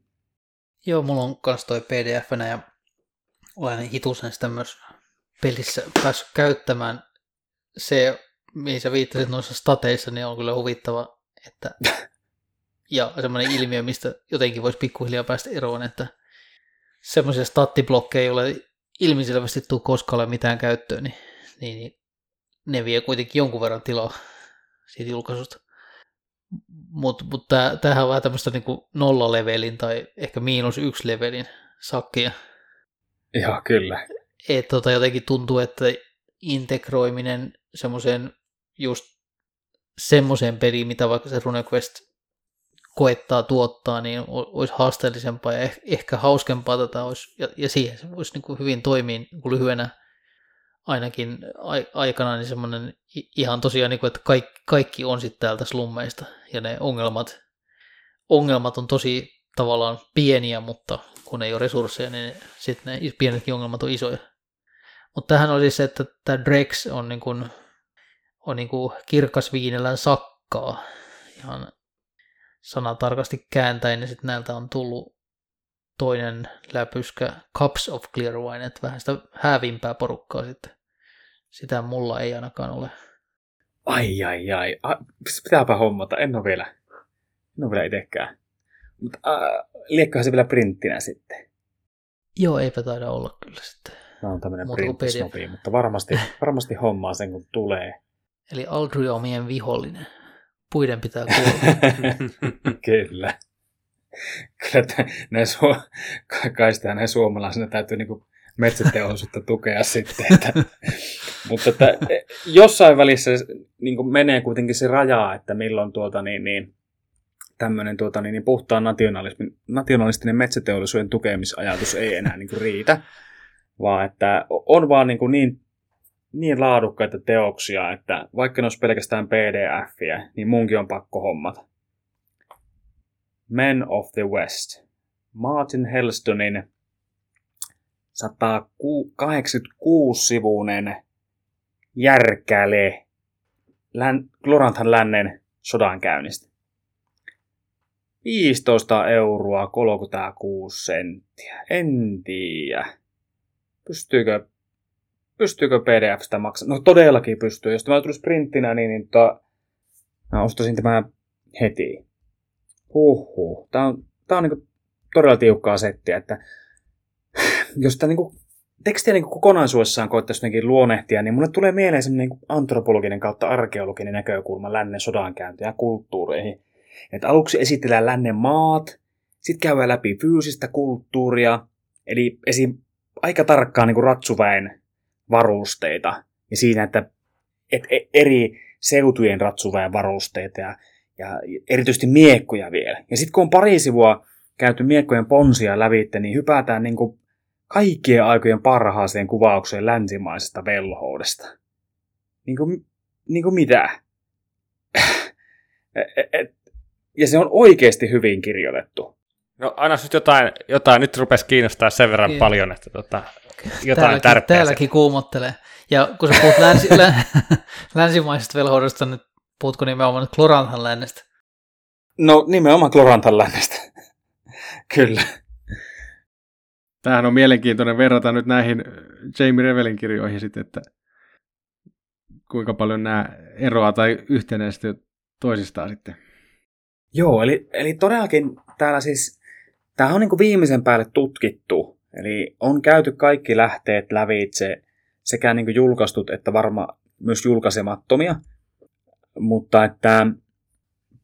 Joo, mulla on kans toi P D F-nä ja olen hitusen sitä myös pelissä päässyt käyttämään. Se, mihin sä viittasit noissa stateissa, niin on kyllä huvittava, että ja semmoinen ilmiö, mistä jotenkin voisi pikkuhiljaa päästä eroon, että semmoisia stattiblokkeja, joilla ilmiselvästi tuu koskaan ole mitään käyttöön, niin, niin, niin ne vie kuitenkin jonkun verran tilaa siitä julkaisusta. Mutta mut tämähän on vähän tämmöistä niinku nollalevelin tai ehkä miinus yksi levelin sakkia. Joo, kyllä. Et, tota, jotenkin tuntuu, että integroiminen semmoiseen just semmoiseen peliin, mitä vaikka se RuneQuest koettaa tuottaa, niin olisi haasteellisempaa ja eh- ehkä hauskempaa tätä olisi, ja, ja siihen se voisi niin hyvin toimia niin lyhyenä ainakin a- aikana, niin semmoinen ihan tosiaan, niin kuin, että kaikki, kaikki on sitten täältä slummeista, ja ne ongelmat, ongelmat on tosi tavallaan pieniä, mutta kun ei ole resursseja, niin sitten ne pienetkin ongelmat on isoja. Mutta tämähän on siis se, että tämä Drex on, niin kuin, on niin kuin kirkasviinellään sakkaa, ihan sanatarkasti kääntäen, ja sitten näiltä on tullut toinen läpyskä Cups of Clear Wine, että vähän sitä häävimpää porukkaa sitten. Sitä mulla ei ainakaan ole. Ai, ai, ai. A, pitääpä hommata. En ole vielä, en ole vielä itsekään. Mutta liekköhän se vielä printtinä sitten. Joo, eipä taida olla kyllä sitten. Tämä on tämmöinen printtisnopi, mutta varmasti, varmasti hommaa sen, kun tulee. Eli Aldriomien vihollinen. Puiden pitää kuolla. Kyllä. Kyllä, että su- kai sitä näin suomalaisena täytyy niinku metsäteollisuutta tukea sitten. Että, mutta että jossain välissä niinku menee kuitenkin se raja, että milloin tuota niin, niin, tämmöinen tuota niin, niin puhtaan nationalistinen metsäteollisuuden tukemisajatus ei enää niinku riitä, vaan että on vaan niinku niin, niin laadukkaita teoksia, että vaikka ne olisi pelkästään P D F:iä, niin munkin on pakko hommata. Men of the West. Martin Helstonin sata kahdeksankymmentäkuusi-sivuinen järkäle Chloranthan lännen sodankäynnistä. viisitoista euroa, kolmekymmentäkuusi senttiä. En tiedä. Pystyykö, pystyykö P D F:stä maksamaan? No todellakin pystyy. Jos tämä tulisi printtinä, niin, niin to, mä ostaisin tämän heti. Huhhuh. Tämä on, tää on niinku todella tiukkaa settiä, että jos tämä niinku tekstiä niinku kokonaisuudessaan koettaisi jotenkin luonehtia, niin mulle tulee mieleen semmoinen niinku antropologinen kautta arkeologinen näkökulma lännen sodankäyntiin ja kulttuureihin. Et aluksi esitellään lännen maat, sitten käydään läpi fyysistä kulttuuria, eli esim. Aika tarkkaan niinku ratsuväen varusteita ja siinä, että et eri seutujen ratsuväen varusteita ja ja erityisesti miekkoja vielä. Ja sitten kun on pari sivua käyty miekkojen ponsia lävitse, niin hypätään niin kuin kaikkien aikojen parhaaseen kuvaukseen länsimaisesta velhoudesta. Niin kuin, niin kuin mitä? Ja se on oikeasti hyvin kirjoitettu. No aina nyt jotain, jotain nyt rupesi kiinnostaa sen verran Kyllä. paljon, että tota, jotain täälläkin, tärkeää. Täälläkin kuumottelee. Ja kun sä puhut länsi, länsimaisesta velhoudesta nyt, puhutko nimenomaan Chloranthan lännestä? No nimenomaan Chloranthan lännestä, kyllä. Tämähän on mielenkiintoinen verrata nyt näihin Jamie Revelin kirjoihin sitten, että kuinka paljon nämä eroaa tai yhtenäistyy toisistaan sitten. Joo, eli, eli todellakin täällä siis, tämähän on niin kuin viimeisen päälle tutkittu, eli on käyty kaikki lähteet lävitse, sekä niin kuin julkaistut että varmaan myös julkaisemattomia, mutta että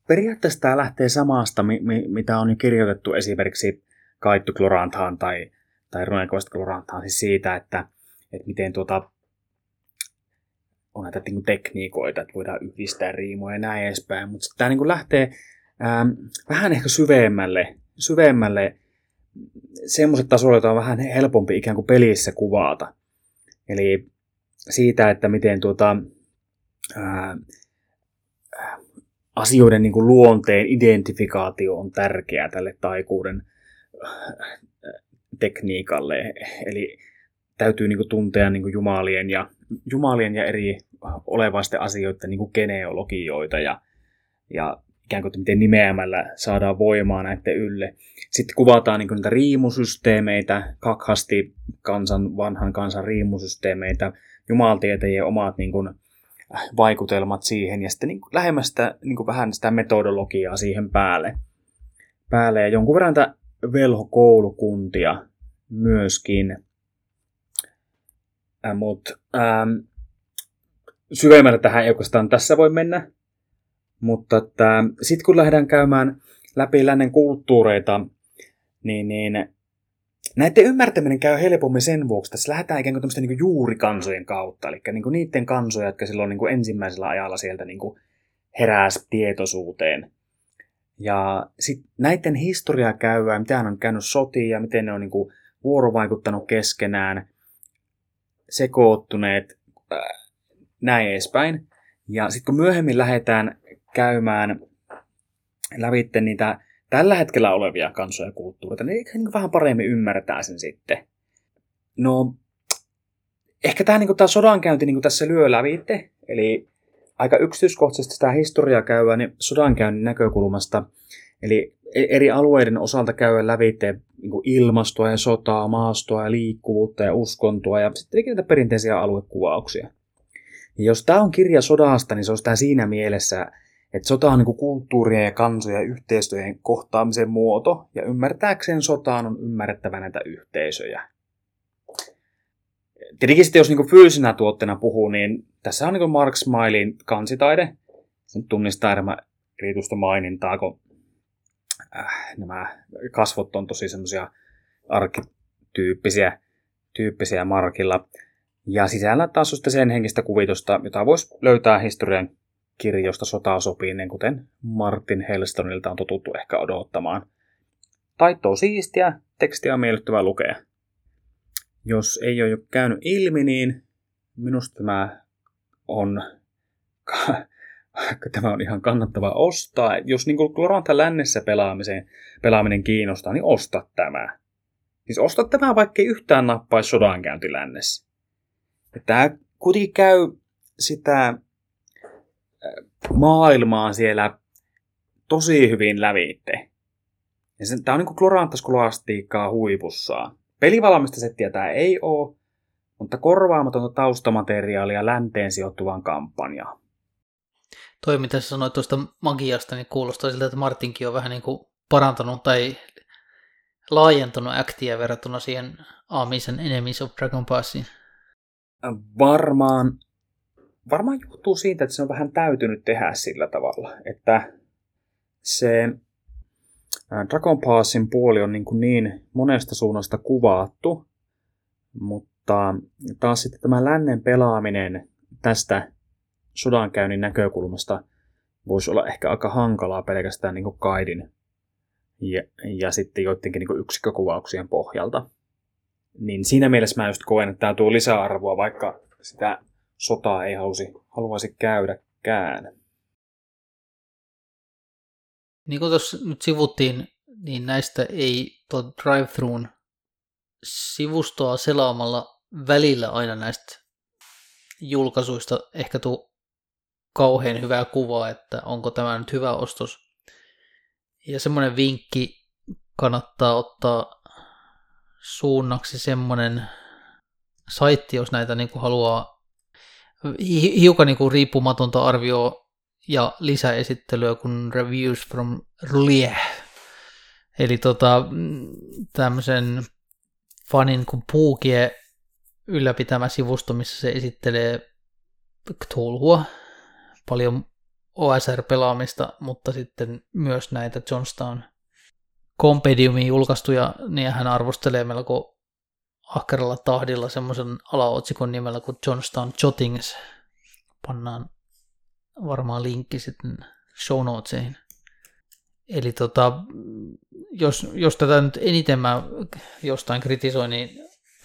periaatteessa tämä lähtee samasta, mi- mi- mitä on jo kirjoitettu esimerkiksi Kaittu Gloranthaan tai, tai Ronelkovasta Gloranthaan, siis siitä, että, että miten tuota, on näitä niin kuin tekniikoita, että voidaan yhdistää riimoja ja näin edespäin, mutta tämä niin kuin lähtee ähm, vähän ehkä syvemmälle, syvemmälle semmoiset tasolle, joita on vähän helpompi ikään kuin pelissä kuvata. Eli siitä, että miten tuota, ää, asioiden niin kuin luonteen identifikaatio on tärkeää tälle taikuuden äh, tekniikalle. Eli täytyy niin kuin tuntea niin kuin jumalien, ja, jumalien ja eri olevaisten asioiden niin kuin genealogioita ja, ja ikään kuin miten nimeämällä saadaan voimaa näiden ylle. Sitten kuvataan niin niitä riimusysteemeitä, kakhasti kansan, vanhan kansan riimusysteemeitä, jumaltietejä omat niin kuin vaikutelmat siihen, ja sitten niin kuin lähemmäs sitä, niin kuin vähän sitä metodologiaa siihen päälle. päälle. Ja jonkun verran tätä velhokoulukuntia myöskin, äh, mutta ähm, syvemmällä tähän ei oikeastaan tässä voi mennä. Mutta sitten kun lähdetään käymään läpi lännen kulttuureita, niin, niin näiden ymmärtäminen käy helpommin sen vuoksi, että lähdetään ikään kuin tämmöisten niin juurikansojen kautta, eli niin niiden kansoja, jotka silloin niin ensimmäisellä ajalla sieltä niin heräsi tietoisuuteen. Ja sitten näiden historiaa käydään, mitä on käynyt sotia, miten ne on niin vuorovaikuttanut keskenään, sekoottuneet, näin edespäin. Ja sitten kun myöhemmin lähdetään käymään lävitse niitä tällä hetkellä olevia kansoja ja kulttuureita, niin ehkä niin vähän paremmin ymmärtää sen sitten. No, ehkä tämä, niin tämä sodankäynti niin tässä lyö lävitse, eli aika yksityiskohtaisesti tämä historiaa käydään niin sodankäynnin näkökulmasta, eli eri alueiden osalta käydään lävitse niin ilmastoa ja sotaa, maastoa ja liikkuvuutta ja uskontoa ja sitten niitä perinteisiä aluekuvauksia. Ja jos tämä on kirja sodasta, niin se on tämä siinä mielessä, että sota on niin kuin kulttuurien ja kansojen yhteisöjen kohtaamisen muoto, ja ymmärtääkseen sotaan on ymmärrettävä näitä yhteisöjä. Tietenkin sitten, jos niin kuin fyysinä tuotteena puhuu, niin tässä on niin kuin Mark Smileyn kansitaide. Se tunnistaa enemmän erityistä mainintaa, kun äh, nämä kasvot on tosi semmoisia arkkityyppisiä tyyppisiä Markilla. Ja sisällä taas on sitten sen henkistä kuvitusta, jota voisi löytää historian kirjoista sotaa sopiinen, kuten Martin Hellstonilta on totuttu ehkä odottamaan. Taito on siistiä, tekstiä on miellyttävää lukea. Jos ei ole jo käynyt ilmi, niin minusta tämä on, tämä on ihan kannattava ostaa. Jos niin Glorantha lännessä pelaamisen, pelaaminen kiinnostaa, niin osta tämä. Siis osta tämä, vaikkei yhtään nappaisi sodankäynti lännessä. Tämä kuitenkin käy sitä maailmaa siellä tosi hyvin lävitte. Ja sen, tämä on niin kuin Glorantha-skolastiikkaa huipussaan. Pelivalmista settiä tämä ei ole, mutta korvaamatonta taustamateriaalia länteen sijoittuvaan kampanjaan. Toi, mitä sä sanoit tuosta magiasta, niin kuulostaa siltä, että Martinkin on vähän niin kuin parantanut tai laajentunut actia verrattuna siihen aamisen Enemies of Dragon Passiin. Varmaan, varmaan johtuu siitä, että se on vähän täytynyt tehdä sillä tavalla, että se Dragon Passin puoli on niin, kuin niin monesta suunnasta kuvattu, mutta taas sitten tämä lännen pelaaminen tästä sodankäynnin näkökulmasta voisi olla ehkä aika hankalaa pelkästään niin kuin guidin ja, ja sitten joidenkin niin kuin yksikkökuvauksien pohjalta. Niin siinä mielessä mä just koen, että tämä tuo lisäarvoa, vaikka sitä sotaa ei halusi, haluaisi käydäkään. Niin kuin tuossa nyt sivuttiin, niin näistä ei tuo drive-thruun sivustoa selaamalla välillä aina näistä julkaisuista ehkä tuu kauhean hyvää kuvaa, että onko tämä nyt hyvä ostos. Ja semmoinen vinkki kannattaa ottaa suunnaksi semmoinen saitti, jos näitä niin kuin haluaa hiukan niin kuin riippumatonta arvioa ja lisäesittelyä kuin Reviews from Roulier. Eli tota, tämmöisen fanin kuin Puukie ylläpitämä sivusto, missä se esittelee Cthulhua, paljon O S R-pelaamista, mutta sitten myös näitä Johnstown Compendiumin julkaistuja, niin hän arvostelee melko ahkeralla tahdilla semmoisen alaotsikon nimellä kuin Johnstown Jottings. Pannaan varmaan linkki sitten show notesiin. Eli tota, jos, jos tätä nyt eniten mä jostain kritisoin, niin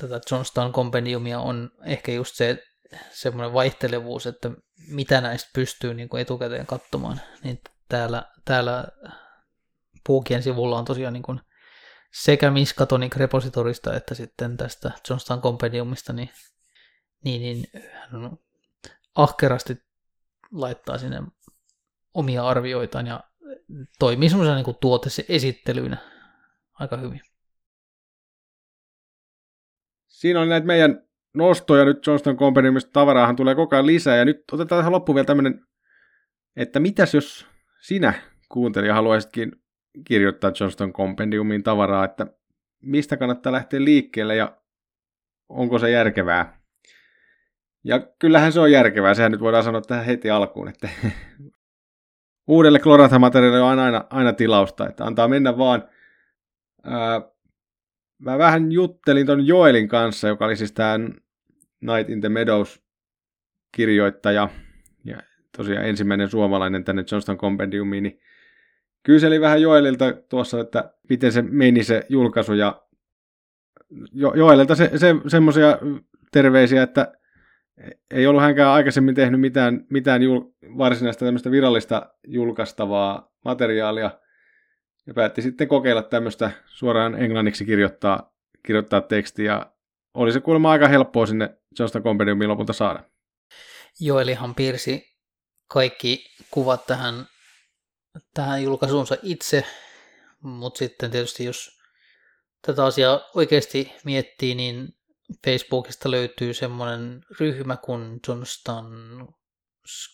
tätä Johnstown Compendiumia on ehkä just se semmoinen vaihtelevuus, että mitä näistä pystyy niin kuin etukäteen katsomaan. Niin täällä, täällä Puukien sivulla on tosiaan niin kuin sekä Miskatonic Repositorista että sitten tästä Johnstown Compendiumista, niin, niin, niin hän ahkerasti laittaa sinne omia arvioitaan ja toimii semmoisena niin kuin tuoteesittelyynä aika hyvin. Siinä on näitä meidän nostoja nyt Johnstown Compendiumista, tavaraahan tulee koko ajan lisää, ja nyt otetaan tähän loppuun vielä tämmöinen, että mitäs jos sinä kuuntelija haluaisitkin kirjoittaa Johnstown Compendiumiin tavaraa, että mistä kannattaa lähteä liikkeelle ja onko se järkevää. Ja kyllähän se on järkevää, sehän nyt voidaan sanoa tähän heti alkuun, että uudelle Kloratha-materiaalille on aina, aina tilausta, että antaa mennä vaan. Ää, mä vähän juttelin ton Joelin kanssa, joka oli siis tämän Night in the Meadows-kirjoittaja, ja tosiaan ensimmäinen suomalainen tänne Johnstown Compendiumiin, niin kyselin vähän Joelilta tuossa, että miten se meni se julkaisu, ja jo- Joelilta se, se, semmoisia terveisiä, että ei ollut hänkään aikaisemmin tehnyt mitään, mitään jul- varsinaista tämmöistä virallista julkaistavaa materiaalia, ja päätti sitten kokeilla tämmöistä suoraan englanniksi kirjoittaa, kirjoittaa tekstiä, ja oli se kuulemma aika helppoa sinne Johnstown Compendiumiin lopulta saada. Joelihan piirsi kaikki kuvat tähän, tähän julkaisuunsa itse, mutta sitten tietysti jos tätä asiaa oikeasti miettii, niin Facebookista löytyy semmoinen ryhmä kuin Johnstown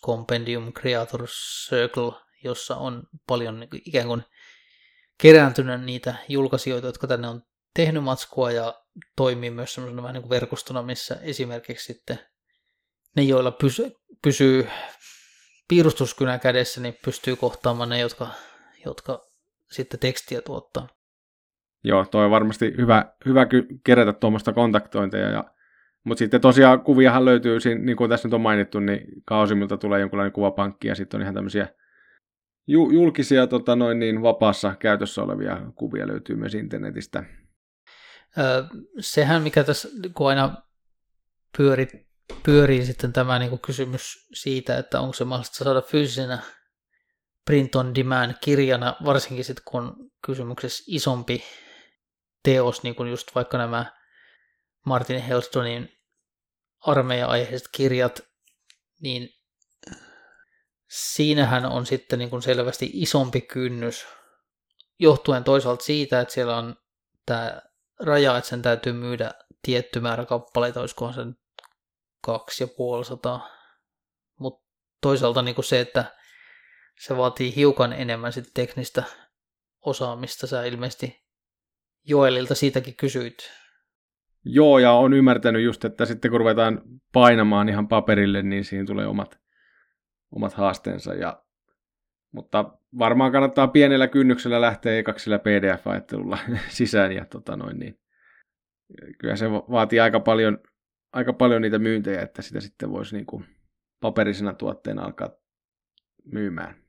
Compendium Creator Circle, jossa on paljon ikään kuin kerääntynyt niitä julkaisijoita, jotka tänne on tehnyt matskua ja toimii myös semmoisena vähän niin kuin verkostona, missä esimerkiksi sitten ne, joilla pysy, pysyy piirustuskynä kädessä, niin pystyy kohtaamaan ne, jotka, jotka sitten tekstiä tuottaa. Joo, toi on varmasti hyvä, hyvä kerätä tuommoista kontaktointeja, ja, mutta sitten tosiaan kuviahan löytyy, niin kuin tässä nyt on mainittu, niin Kaosimilta tulee jonkinlainen kuvapankki, ja sitten on ihan tämmöisiä ju- julkisia tota noin niin, vapaassa käytössä olevia kuvia löytyy myös internetistä. Öö, sehän, mikä tässä kun aina pyöri, pyörii sitten tämä niin kuin kysymys siitä, että onko se mahdollista saada fyysisenä print on demand -kirjana, varsinkin sitten kun on kysymyksessä isompi teos, niin kuin just vaikka nämä Martin Hellstonin armeija-aiheiset kirjat, niin siinähän on sitten niin kuin selvästi isompi kynnys, johtuen toisaalta siitä, että siellä on tämä raja, että sen täytyy myydä tietty määrä kappaleita, olisikohan sen kaksi ja puolisataa, mutta toisaalta niin kuin se, että se vaatii hiukan enemmän sit teknistä osaamista, sä ilmeisesti Joelilta siitäkin kysyit. Joo, ja on ymmärtänyt just, että sitten kun ruvetaan painamaan ihan paperille, niin siihen tulee omat, omat haasteensa. Ja, mutta varmaan kannattaa pienellä kynnyksellä lähteä ekaksilla P D F-ajattelulla sisään. Ja tota noin, niin kyllä se vaatii aika paljon, aika paljon niitä myyntejä, että sitä sitten voisi niin kuin paperisena tuotteena alkaa myymään.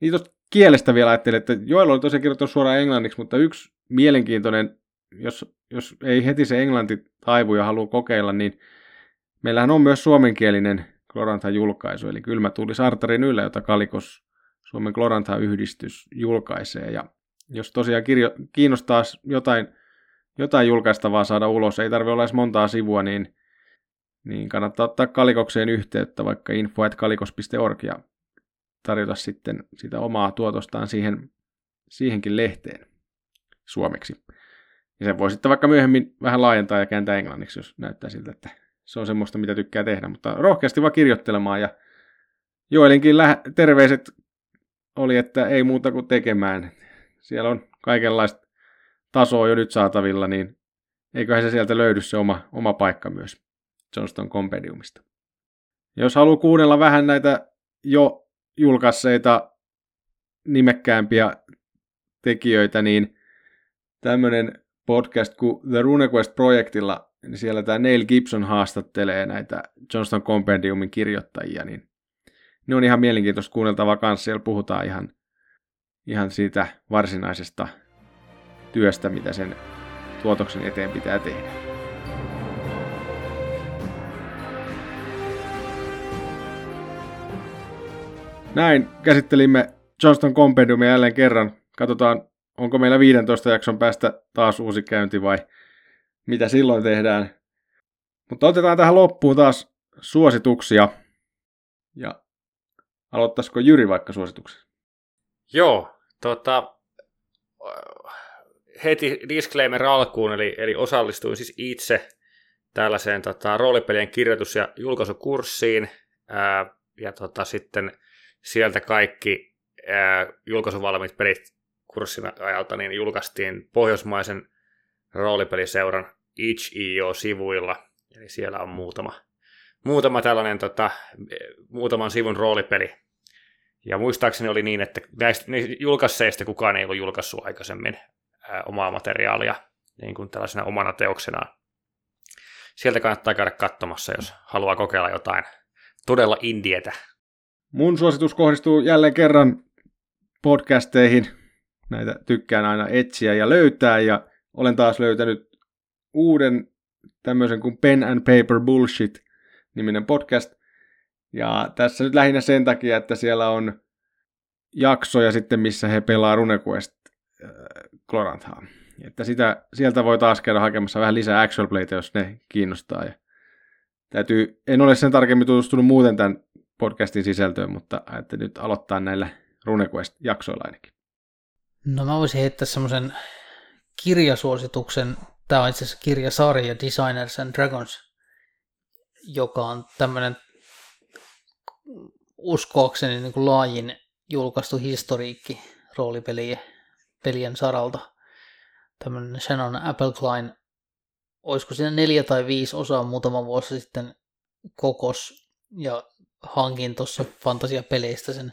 Niin tuosta kielestä vielä ajattelin, että Joel oli tosiaan kirjoittanut suoraan englanniksi, mutta yksi mielenkiintoinen, jos, jos ei heti se englanti taivu ja halua kokeilla, niin meillähän on myös suomenkielinen Glorantha-julkaisu, eli Kylmä tuuli Sartarin yllä, jota Kalikos Suomen Glorantha-yhdistys julkaisee, ja jos tosiaan kirjo- kiinnostaa jotain, jotain julkaistavaa saada ulos, ei tarvitse olla edes montaa sivua, niin, niin kannattaa ottaa Kalikokseen yhteyttä, vaikka info at kalikos piste org, ja tarjota sitten sitä omaa tuotostaan siihen, siihenkin lehteen suomeksi. Ja sen voi sitten vaikka myöhemmin vähän laajentaa ja kääntää englanniksi, jos näyttää siltä, että se on semmoista, mitä tykkää tehdä. Mutta rohkeasti vaan kirjoittelemaan. Ja Joelinkin lä- terveiset oli, että ei muuta kuin tekemään. Siellä on kaikenlaista tasoa jo nyt saatavilla, niin eiköhän se sieltä löydy se oma, oma paikka myös Johnston Compendiumista. Jos haluaa kuunnella vähän näitä jo julkaisseita nimekkäämpiä tekijöitä, niin tämmöinen podcast kuin The RuneQuest projektilla, niin siellä tämä Neil Gibson haastattelee näitä Johnston Compendiumin kirjoittajia, niin ne on ihan mielenkiintoista kuunneltavaa kanssa. Siellä puhutaan ihan, ihan siitä varsinaisesta työstä, mitä sen tuotoksen eteen pitää tehdä. Näin käsittelimme Johnston Compendiumia jälleen kerran. Katsotaan, onko meillä viidentoista jakson päästä taas uusi käynti vai mitä silloin tehdään. Mutta otetaan tähän loppuun taas suosituksia. Ja aloittaisiko Jyri vaikka suosituksen? Joo, tota... heti disclaimer alkuun, eli, eli osallistuin siis itse tällaiseen tota, roolipelien kirjoitus- ja julkaisukurssiin, ää, ja tota, sitten sieltä kaikki ää, julkaisuvalmiit pelit kurssin ajalta niin julkaistiin pohjoismaisen roolipeliseuran itch piste io-sivuilla, eli siellä on muutama, muutama tällainen tota, muutaman sivun roolipeli, ja muistaakseni oli niin, että näistä julkaisseista kukaan ei ollut julkaissut aikaisemmin omaa materiaalia niin kuin tällaisena omana teoksenaan. Sieltä kannattaa käydä katsomassa, jos haluaa kokeilla jotain todella indietä. Mun suositus kohdistuu jälleen kerran podcasteihin. Näitä tykkään aina etsiä ja löytää, ja olen taas löytänyt uuden tämmöisen kuin Pen and Paper Bullshit-niminen podcast. Ja tässä nyt lähinnä sen takia, että siellä on jaksoja sitten, missä he pelaa RuneQuest Gloranthaan. Että sitä, sieltä voi taas käydä hakemassa vähän lisää actual playtä, jos ne kiinnostaa. Ja täytyy, en ole sen tarkemmin tutustunut muuten tämän podcastin sisältöön, mutta ajattelin nyt aloittaa näillä RuneQuest-jaksoilla ainakin. No mä voisin heittää semmoisen kirjasuosituksen. Tämä on itse asiassa kirjasarja Designers and Dragons, joka on tämmöinen uskoakseni niin kuin laajin julkaistu historiikki roolipeliä pelien saralta. Tämmöinen Shannon Appelkline, olisiko siinä neljä tai viisi osaa muutama vuosi sitten kokos, ja hankin tuossa fantasiapeleistä sen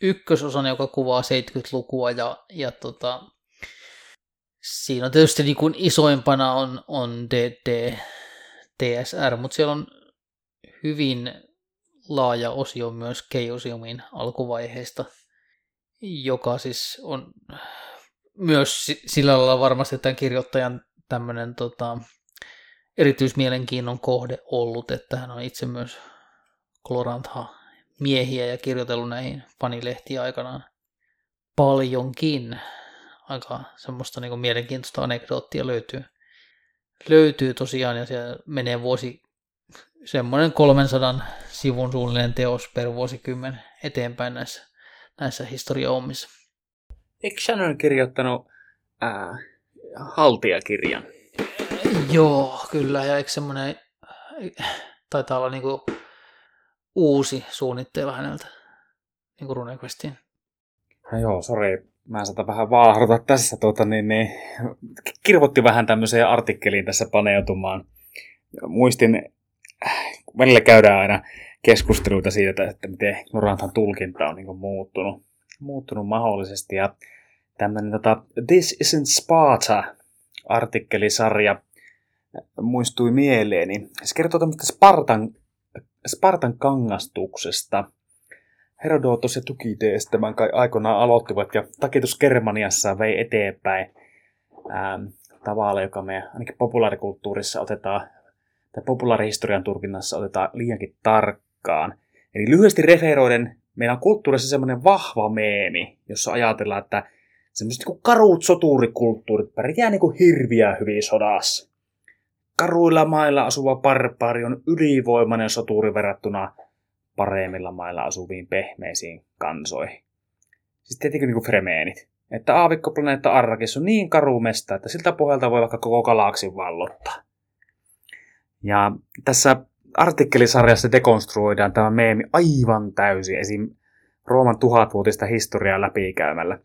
ykkösosan, joka kuvaa seitsemänkymmentälukua, ja, ja tota, siinä on tietysti niin kuin isoimpana on, on D D T S R, mutta siellä on hyvin laaja osio myös Chaosiumin alkuvaiheesta, joka siis on myös sillä lailla varmasti tämän kirjoittajan tämmöinen tota, erityismielenkiinnon kohde ollut, että hän on itse myös Glorantha-miehiä ja kirjoitellut näihin fanilehtiin aikanaan paljonkin. Aika semmoista niin kuin mielenkiintoista anekdoottia löytyy. Löytyy tosiaan, ja siellä menee vuosi semmoinen kolmensadan sivun suunnilleen teos per vuosikymmen eteenpäin näissä näissä historiaommissa. Eikö Shannon kirjoittanut ää, haltijakirjan? Joo, kyllä. Ja eikö semmoinen, taitaa olla niinku uusi suunnitteilla häneltä, niinku RuneQuestiin. No joo, sori. Mä saatan vähän vaahdata tässä. Tuota, niin, niin, kirvoitti vähän tämmöiseen artikkeliin tässä paneutumaan. Muistin, välillä käydään aina keskusteluita siitä, että miten Gloranthan tulkinta on niin kuin muuttunut, muuttunut mahdollisesti. Ja tämmöinen tota, This Isn't Sparta-artikkelisarja muistui mieleeni. Se kertoo tämmöistä Spartan, Spartan kangastuksesta. Herodotus ja Tukides tämän kai aikoinaan aloittivat, ja Tacitus Germaniassa vei eteenpäin ähm, tavalla, joka me ainakin populaarikulttuurissa otetaan, tai populaarihistorian tulkinnassa otetaan liiankin tarkkaan. Eli lyhyesti referoiden, meillä on kulttuurissa semmoinen vahva meemi, jossa ajatellaan, että semmoiset niin kuin karut soturikulttuurit pärjää niin kuin hirviä hyvin sodassa. Karuilla mailla asuva barbaari on ylivoimainen soturi verrattuna paremmilla mailla asuviin pehmeisiin kansoihin. Siis tietenkin niin kuin fremeenit. että aavikkoplaneetta Arrakis on niin karumesta, että siltä pohjalta voi vaikka koko galaksin vallottaa. Ja tässä artikkelisarjassa dekonstruoidaan tämä meemi aivan täysin, esim. Rooman tuhatvuotista historiaa läpikäymällä.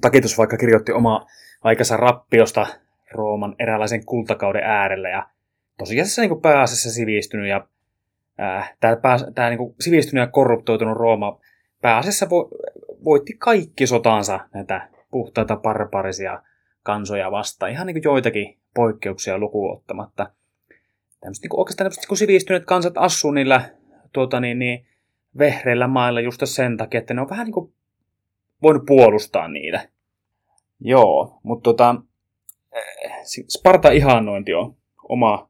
Takitus vaikka kirjoitti oma aikansa rappiosta Rooman eräänlaisen kultakauden äärellä ja tosiasiassa niin pääasiassa sivistynyt ja äh, tämä, pääs, tämä niin sivistynyt ja korruptoitunut Rooma pääasiassa vo, voitti kaikki sotansa näitä puhtaita barbarisia kansoja vastaan, ihan niin joitakin poikkeuksia lukuun ottamatta. Tämmöiset, niin oikeastaan tämmöiset niin sivistyneet kansat asuu niillä tuota, niin, niin, vehreillä mailla just sen takia, että ne on vähän niin kuin voinut puolustaa niitä. Joo, mutta tota, Sparta ihannointi on oma,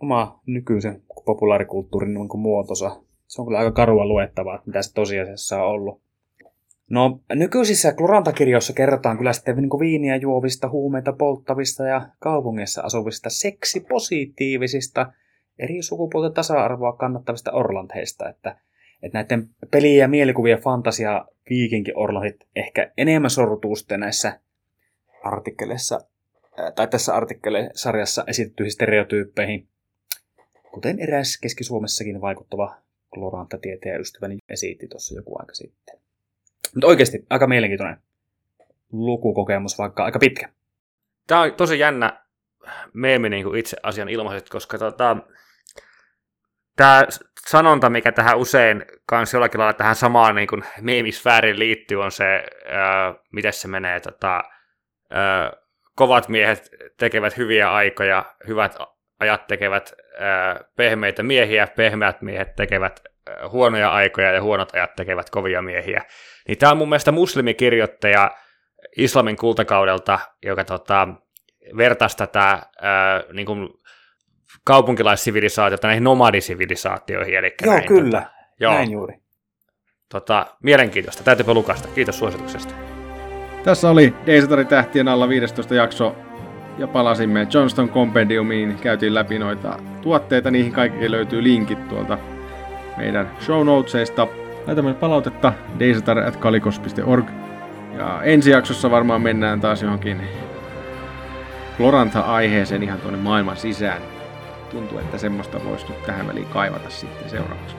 oma nykyisen populaarikulttuurin muotonsa. Se on kyllä aika karua luettavaa, mitä se tosiasiassa on ollut. No, nykyisissä Klorantakirjoissa kerrotaan kyllä sitten niin kuin viiniä juovista, huumeita polttavista ja kaupungissa asuvista seksipositiivisista eri sukupuolten tasa-arvoa kannattavista orlantheista, että, että näiden peliä ja mielikuvia fantasia viikinkiorlantit ehkä enemmän sortuu sitten näissä artikkeleissa, tai tässä artikkelisarjassa esitettyihin stereotyyppeihin, kuten eräs Keski-Suomessakin vaikuttava kloranttatieteen ystäväni esitti tuossa joku aika sitten. Mutta oikeasti aika mielenkiintoinen lukukokemus, vaikka aika pitkä. Tämä on tosi jännä meemi niin kuin itse asian ilmaiset, koska tota, tämä sanonta, mikä tähän usein kanssa jollakin lailla tähän samaan niin kuin meemisfääriin liittyy, on se, äh, miten se menee, tota, äh, kovat miehet tekevät hyviä aikoja, hyvät ajat tekevät äh, pehmeitä miehiä, pehmeät miehet tekevät huonoja aikoja ja huonot ajat tekevät kovia miehiä. Niin tämä on mun mielestä muslimikirjoittaja islamin kultakaudelta, joka tota, vertaisi tätä ää, niin kuin kaupunkilaissivilisaatiota näihin nomadisivilisaatioihin. Eli joo, näihin, kyllä. Tota, joo. Näin juuri. Tota, mielenkiintoista. Täytyypä lukasta. Kiitos suosituksesta. Tässä oli Deisatari tähtien alla viidestoista jakso ja palasimme Johnston Compendiumiin. Käytiin läpi noita tuotteita. Niihin kaikki löytyy linkit tuolta meidän show notesista. Laita meille palautetta deisatari at kalikos piste org ja ensi jaksossa varmaan mennään taas johonkin Glorantha-aiheeseen ihan tuonne maailman sisään. Tuntuu, että semmoista voisi nyt tähän väliin kaivata sitten seuraavaksi.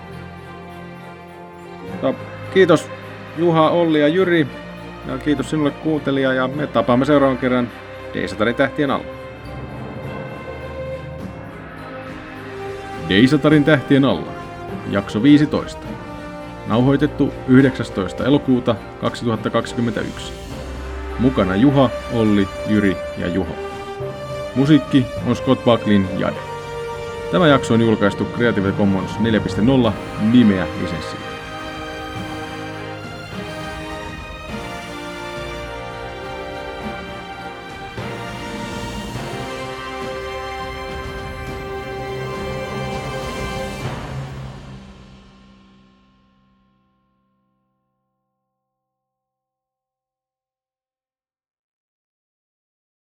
No, kiitos Juha, Olli ja Jyri ja kiitos sinulle kuuntelija ja me tapaamme seuraavan kerran Deisatarin tähtien alla. Deisatarin tähtien alla. Jakso viisitoista. Nauhoitettu yhdeksästoista elokuuta kaksituhattakaksikymmentäyksi. Mukana Juha, Olli, Jyri ja Juho. Musiikki on Scott Bucklin Jade. Tämä jakso on julkaistu Creative Commons neljä piste nolla nimeä lisenssillä.